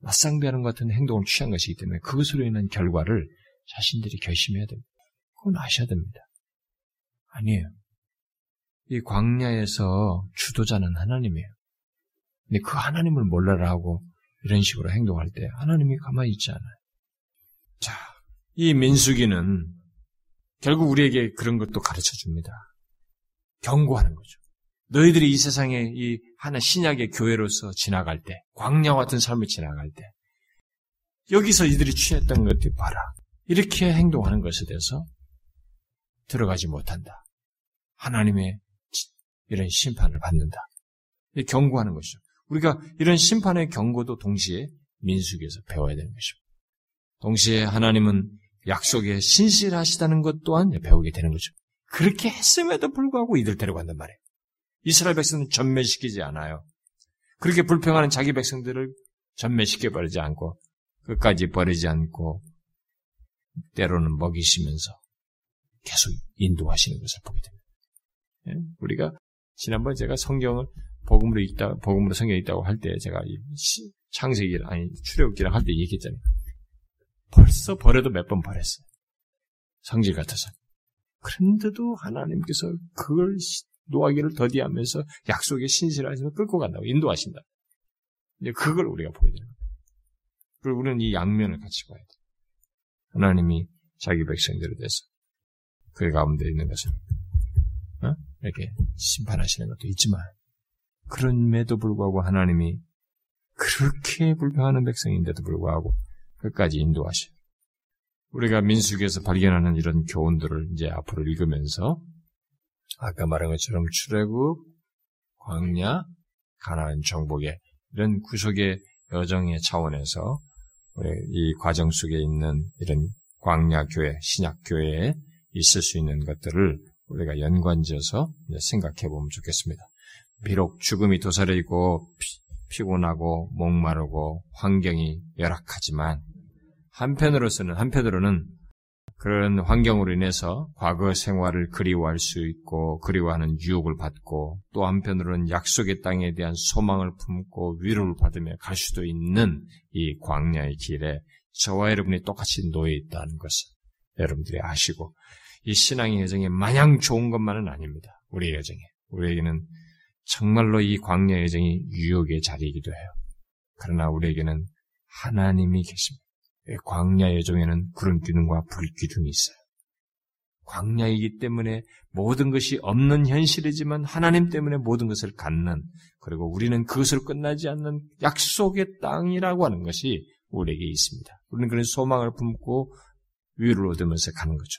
맞상대하는 것 같은 행동을 취한 것이기 때문에 그것으로 인한 결과를 자신들이 결심해야 됩니다. 그건 아셔야 됩니다. 아니에요. 이 광야에서 주도자는 하나님이에요. 근데 그 하나님을 몰라라 하고 이런 식으로 행동할 때 하나님이 가만히 있지 않아요. 자, 이 민수기는 결국 우리에게 그런 것도 가르쳐 줍니다. 경고하는 거죠. 너희들이 이 세상에 이 하나 신약의 교회로서 지나갈 때, 광야 같은 삶을 지나갈 때, 여기서 이들이 취했던 것들 봐라. 이렇게 행동하는 것에 대해서 들어가지 못한다. 하나님의 이런 심판을 받는다. 경고하는 것이죠. 우리가 이런 심판의 경고도 동시에 민수기에서 배워야 되는 것입니다. 동시에 하나님은 약속에 신실하시다는 것 또한 배우게 되는 거죠. 그렇게 했음에도 불구하고 이들 데려간단 말이에요. 이스라엘 백성은 전멸시키지 않아요. 그렇게 불평하는 자기 백성들을 전멸시켜버리지 않고 끝까지 버리지 않고 때로는 먹이시면서 계속 인도하시는 것을 보게 됩니다. 우리가 지난번에 제가 성경을 복음으로 읽다, 복음으로 성경 읽다고 할 때 제가 창세기 아니 출애굽기랑 할 때 얘기했잖아요. 벌써 버려도 몇 번 버렸어요. 성질 같아서. 그런데도 하나님께서 그걸 노하기를 더디하면서 약속에 신실하시면서 끌고 간다고 인도하신다. 이제 그걸 우리가 보게 되는 거예요. 그리고 우리는 이 양면을 같이 봐야 돼. 하나님이 자기 백성들에 대해서 그 가운데 있는 것을 어? 이렇게 심판하시는 것도 있지만 그럼에도 불구하고 하나님이 그렇게 불평하는 백성인데도 불구하고 끝까지 인도하셔요. 우리가 민수기에서 발견하는 이런 교훈들을 이제 앞으로 읽으면서 아까 말한 것처럼 출애굽, 광야, 가나안 정복의 이런 구속의 여정의 차원에서 우리 이 과정 속에 있는 이런 광야 교회, 신약 교회에 있을 수 있는 것들을 우리가 연관지어서 이제 생각해 보면 좋겠습니다. 비록 죽음이 도사려 있고 피곤하고 목마르고 환경이 열악하지만 한편으로서는 한편으로는 그런 환경으로 인해서 과거 생활을 그리워할 수 있고 그리워하는 유혹을 받고 또 한편으로는 약속의 땅에 대한 소망을 품고 위로를 받으며 갈 수도 있는 이 광야의 길에 저와 여러분이 똑같이 놓여 있다는 것을 여러분들이 아시고 이 신앙의 여정이 마냥 좋은 것만은 아닙니다. 우리의 여정에. 우리에게는 정말로 이 광야의 여정이 유혹의 자리이기도 해요. 그러나 우리에게는 하나님이 계십니다. 광야 여정에는 구름기둥과 불기둥이 있어요. 광야이기 때문에 모든 것이 없는 현실이지만 하나님 때문에 모든 것을 갖는 그리고 우리는 그것을 끝나지 않는 약속의 땅이라고 하는 것이 우리에게 있습니다. 우리는 그런 소망을 품고 위로를 얻으면서 가는 거죠.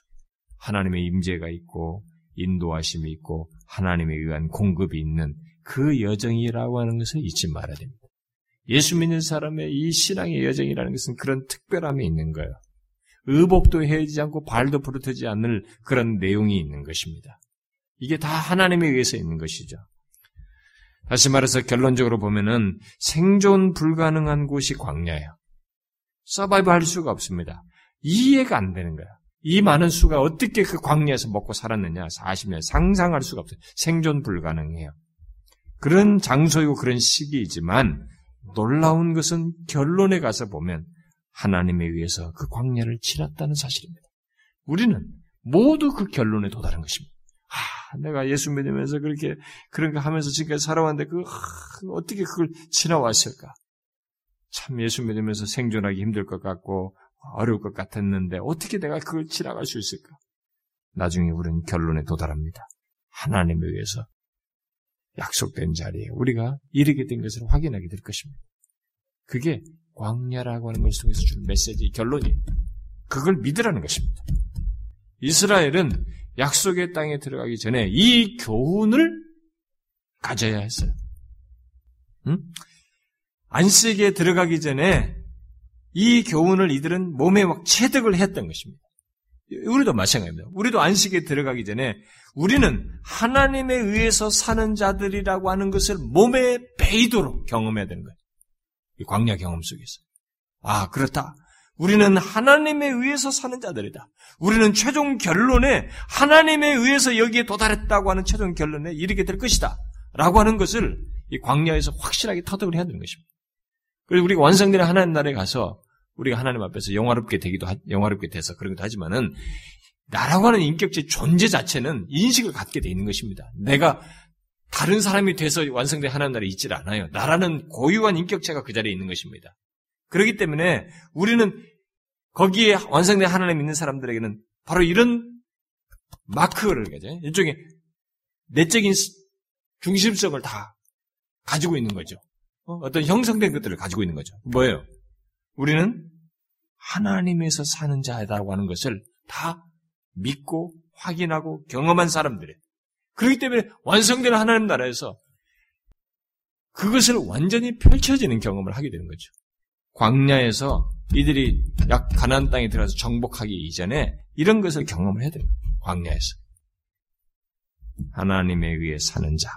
하나님의 임재가 있고 인도하심이 있고 하나님에 의한 공급이 있는 그 여정이라고 하는 것을 잊지 말아야 됩니다. 예수 믿는 사람의 이 신앙의 여정이라는 것은 그런 특별함이 있는 거예요. 의복도 헤어지지 않고 발도 부르트지 않을 그런 내용이 있는 것입니다. 이게 다 하나님에 의해서 있는 것이죠. 다시 말해서 결론적으로 보면은 생존 불가능한 곳이 광야예요. 서바이브 할 수가 없습니다. 이해가 안 되는 거예요. 이 많은 수가 어떻게 그 광야에서 먹고 살았느냐, 사십 년 상상할 수가 없어요. 생존 불가능해요. 그런 장소이고 그런 시기이지만 놀라운 것은 결론에 가서 보면 하나님에 의해서 그 광야를 지났다는 사실입니다. 우리는 모두 그 결론에 도달한 것입니다. 아, 내가 예수 믿으면서 그렇게 그런 거 하면서 지금까지 살아왔는데 그 아, 어떻게 그걸 지나왔을까? 참 예수 믿으면서 생존하기 힘들 것 같고 어려울 것 같았는데 어떻게 내가 그걸 지나갈 수 있을까? 나중에 우리는 결론에 도달합니다. 하나님에 의해서 약속된 자리에 우리가 이르게 된 것을 확인하게 될 것입니다. 그게 광야라고 하는 것을 통해서 준 메시지의 결론이에요. 그걸 믿으라는 것입니다. 이스라엘은 약속의 땅에 들어가기 전에 이 교훈을 가져야 했어요. 응? 안식에 들어가기 전에 이 교훈을 이들은 몸에 막 체득을 했던 것입니다. 우리도 마찬가지입니다. 우리도 안식에 들어가기 전에 우리는 하나님에 의해서 사는 자들이라고 하는 것을 몸에 배이도록 경험해야 되는 거예요. 이 광야 경험 속에서. 아, 그렇다. 우리는 하나님에 의해서 사는 자들이다. 우리는 최종 결론에 하나님에 의해서 여기에 도달했다고 하는 최종 결론에 이르게 될 것이다. 라고 하는 것을 이 광야에서 확실하게 터득을 해야 되는 것입니다. 그리고 우리가 완성된 하나님 나라에 가서 우리가 하나님 앞에서 영화롭게 되기도, 하, 영화롭게 돼서 그런 것도 하지만은, 나라고 하는 인격체 존재 자체는 인식을 갖게 돼 있는 것입니다. 내가 다른 사람이 돼서 완성된 하나님 나라에 있질 않아요. 나라는 고유한 인격체가 그 자리에 있는 것입니다. 그렇기 때문에 우리는 거기에 완성된 하나님 있는 사람들에게는 바로 이런 마크를, 일종의 내적인 중심성을 다 가지고 있는 거죠. 어떤 형성된 것들을 가지고 있는 거죠. 뭐예요? 우리는 하나님에서 사는 자라고 하는 것을 다 믿고 확인하고 경험한 사람들이에요. 그렇기 때문에 완성된 하나님 나라에서 그것을 완전히 펼쳐지는 경험을 하게 되는 거죠. 광야에서 이들이 약 가나안 땅에 들어가서 정복하기 이전에 이런 것을 경험을 해야 돼요. 광야에서. 하나님에 의해 사는 자.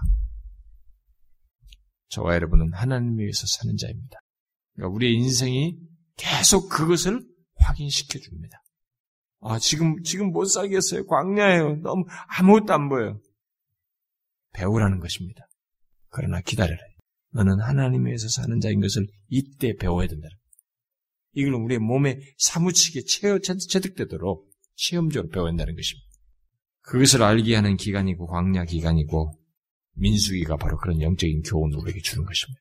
저와 여러분은 하나님에 의해서 사는 자입니다. 그러니까 우리의 인생이 계속 그것을 확인시켜 줍니다. 아, 지금, 지금 못 살겠어요. 광야예요. 너무 아무것도 안 보여요. 배우라는 것입니다. 그러나 기다려라. 너는 하나님에 의해서 사는 자인 것을 이때 배워야 된다. 이걸 우리의 몸에 사무치게 채워, 체득되도록 체험적으로 배워야 한다는 것입니다. 그것을 알게 하는 기간이고, 광야 기간이고, 민수기가 바로 그런 영적인 교훈을 우리에게 주는 것입니다.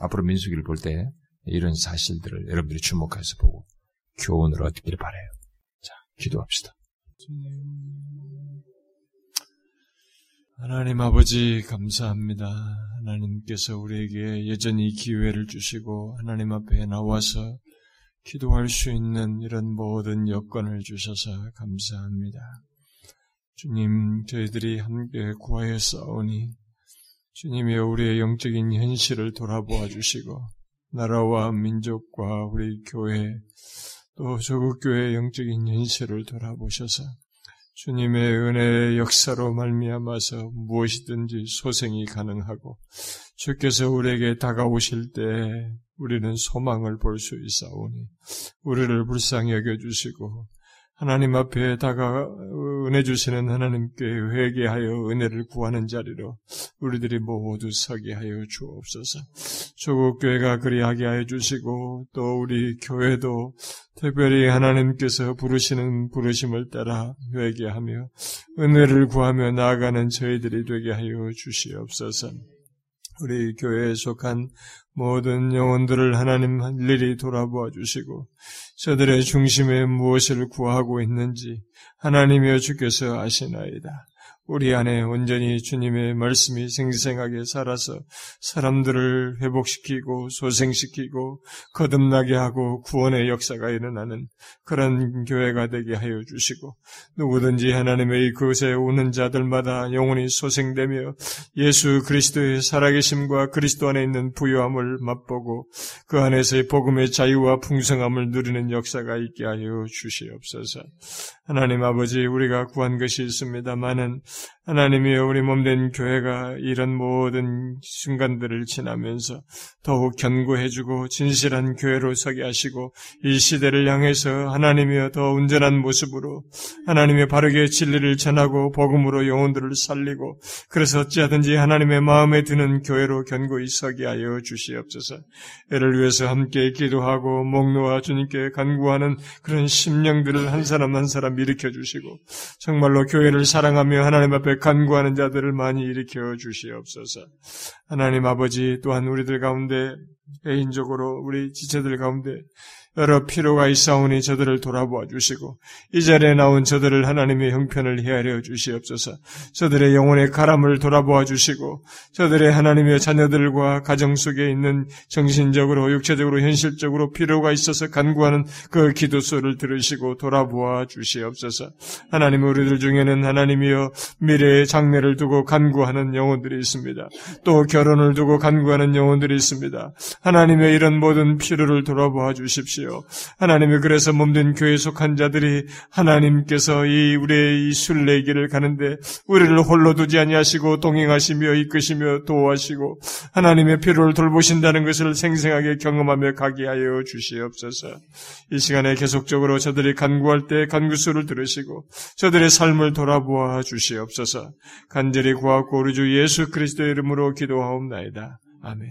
앞으로 민수기를 볼 때, 이런 사실들을 여러분들이 주목해서 보고 교훈을 얻기를 바라요. 자, 기도합시다. 하나님 아버지 감사합니다. 하나님께서 우리에게 여전히 기회를 주시고 하나님 앞에 나와서 기도할 수 있는 이런 모든 여건을 주셔서 감사합니다. 주님, 저희들이 함께 구하여 싸우니 주님의 우리의 영적인 현실을 돌아보아 주시고 나라와 민족과 우리 교회 또 조국교회의 영적인 현실을 돌아보셔서 주님의 은혜의 역사로 말미암아서 무엇이든지 소생이 가능하고 주께서 우리에게 다가오실 때 우리는 소망을 볼 수 있사오니 우리를 불쌍히 여겨주시고 하나님 앞에 다가 은혜 주시는 하나님께 회개하여 은혜를 구하는 자리로 우리들이 모두 서게 하여 주옵소서. 조국교회가 그리하게 하여 주시고 또 우리 교회도 특별히 하나님께서 부르시는 부르심을 따라 회개하며 은혜를 구하며 나아가는 저희들이 되게 하여 주시옵소서. 우리 교회에 속한 모든 영혼들을 하나님 일일이 돌아보아 주시고 저들의 중심에 무엇을 구하고 있는지 하나님이여 주께서 아시나이다. 우리 안에 온전히 주님의 말씀이 생생하게 살아서 사람들을 회복시키고 소생시키고 거듭나게 하고 구원의 역사가 일어나는 그런 교회가 되게 하여 주시고 누구든지 하나님의 그곳에 오는 자들마다 영혼이 소생되며 예수 그리스도의 살아계심과 그리스도 안에 있는 부요함을 맛보고 그 안에서의 복음의 자유와 풍성함을 누리는 역사가 있게 하여 주시옵소서. 하나님 아버지, 우리가 구한 것이 있습니다만은 하나님이여 우리 몸된 교회가 이런 모든 순간들을 지나면서 더욱 견고해주고 진실한 교회로 서게 하시고 이 시대를 향해서 하나님이여 더 온전한 모습으로 하나님의 바르게 진리를 전하고 복음으로 영혼들을 살리고 그래서 어찌하든지 하나님의 마음에 드는 교회로 견고히 서게 하여 주시옵소서. 이를 위해서 함께 기도하고 목놓아 주님께 간구하는 그런 심령들을 한 사람 한 사람 일으켜주시고 정말로 교회를 사랑하며 하나님 하나님 앞에 간구하는 자들을 많이 일으켜 주시옵소서. 하나님 아버지, 또한 우리들 가운데 개인적으로 우리 지체들 가운데 여러 피로가 있사오니 저들을 돌아보아 주시고 이 자리에 나온 저들을 하나님의 형편을 헤아려 주시옵소서. 저들의 영혼의 가람을 돌아보아 주시고 저들의 하나님의 자녀들과 가정 속에 있는 정신적으로 육체적으로 현실적으로 피로가 있어서 간구하는 그 기도소를 들으시고 돌아보아 주시옵소서. 하나님, 우리들 중에는 하나님이여 미래의 장래를 두고 간구하는 영혼들이 있습니다. 또 결혼을 두고 간구하는 영혼들이 있습니다. 하나님의 이런 모든 피로를 돌아보아 주십시오. 하나님의 그래서 몸된 교회에 속한 자들이 하나님께서 이 우리의 이 순례의 길을 가는데 우리를 홀로 두지 아니하시고 동행하시며 이끄시며 도와하시고 하나님의 필요를 돌보신다는 것을 생생하게 경험하며 가게 하여 주시옵소서. 이 시간에 계속적으로 저들이 간구할 때 간구소를 들으시고 저들의 삶을 돌아보아 주시옵소서. 간절히 구하고 우리 주 예수 그리스도의 이름으로 기도하옵나이다. 아멘.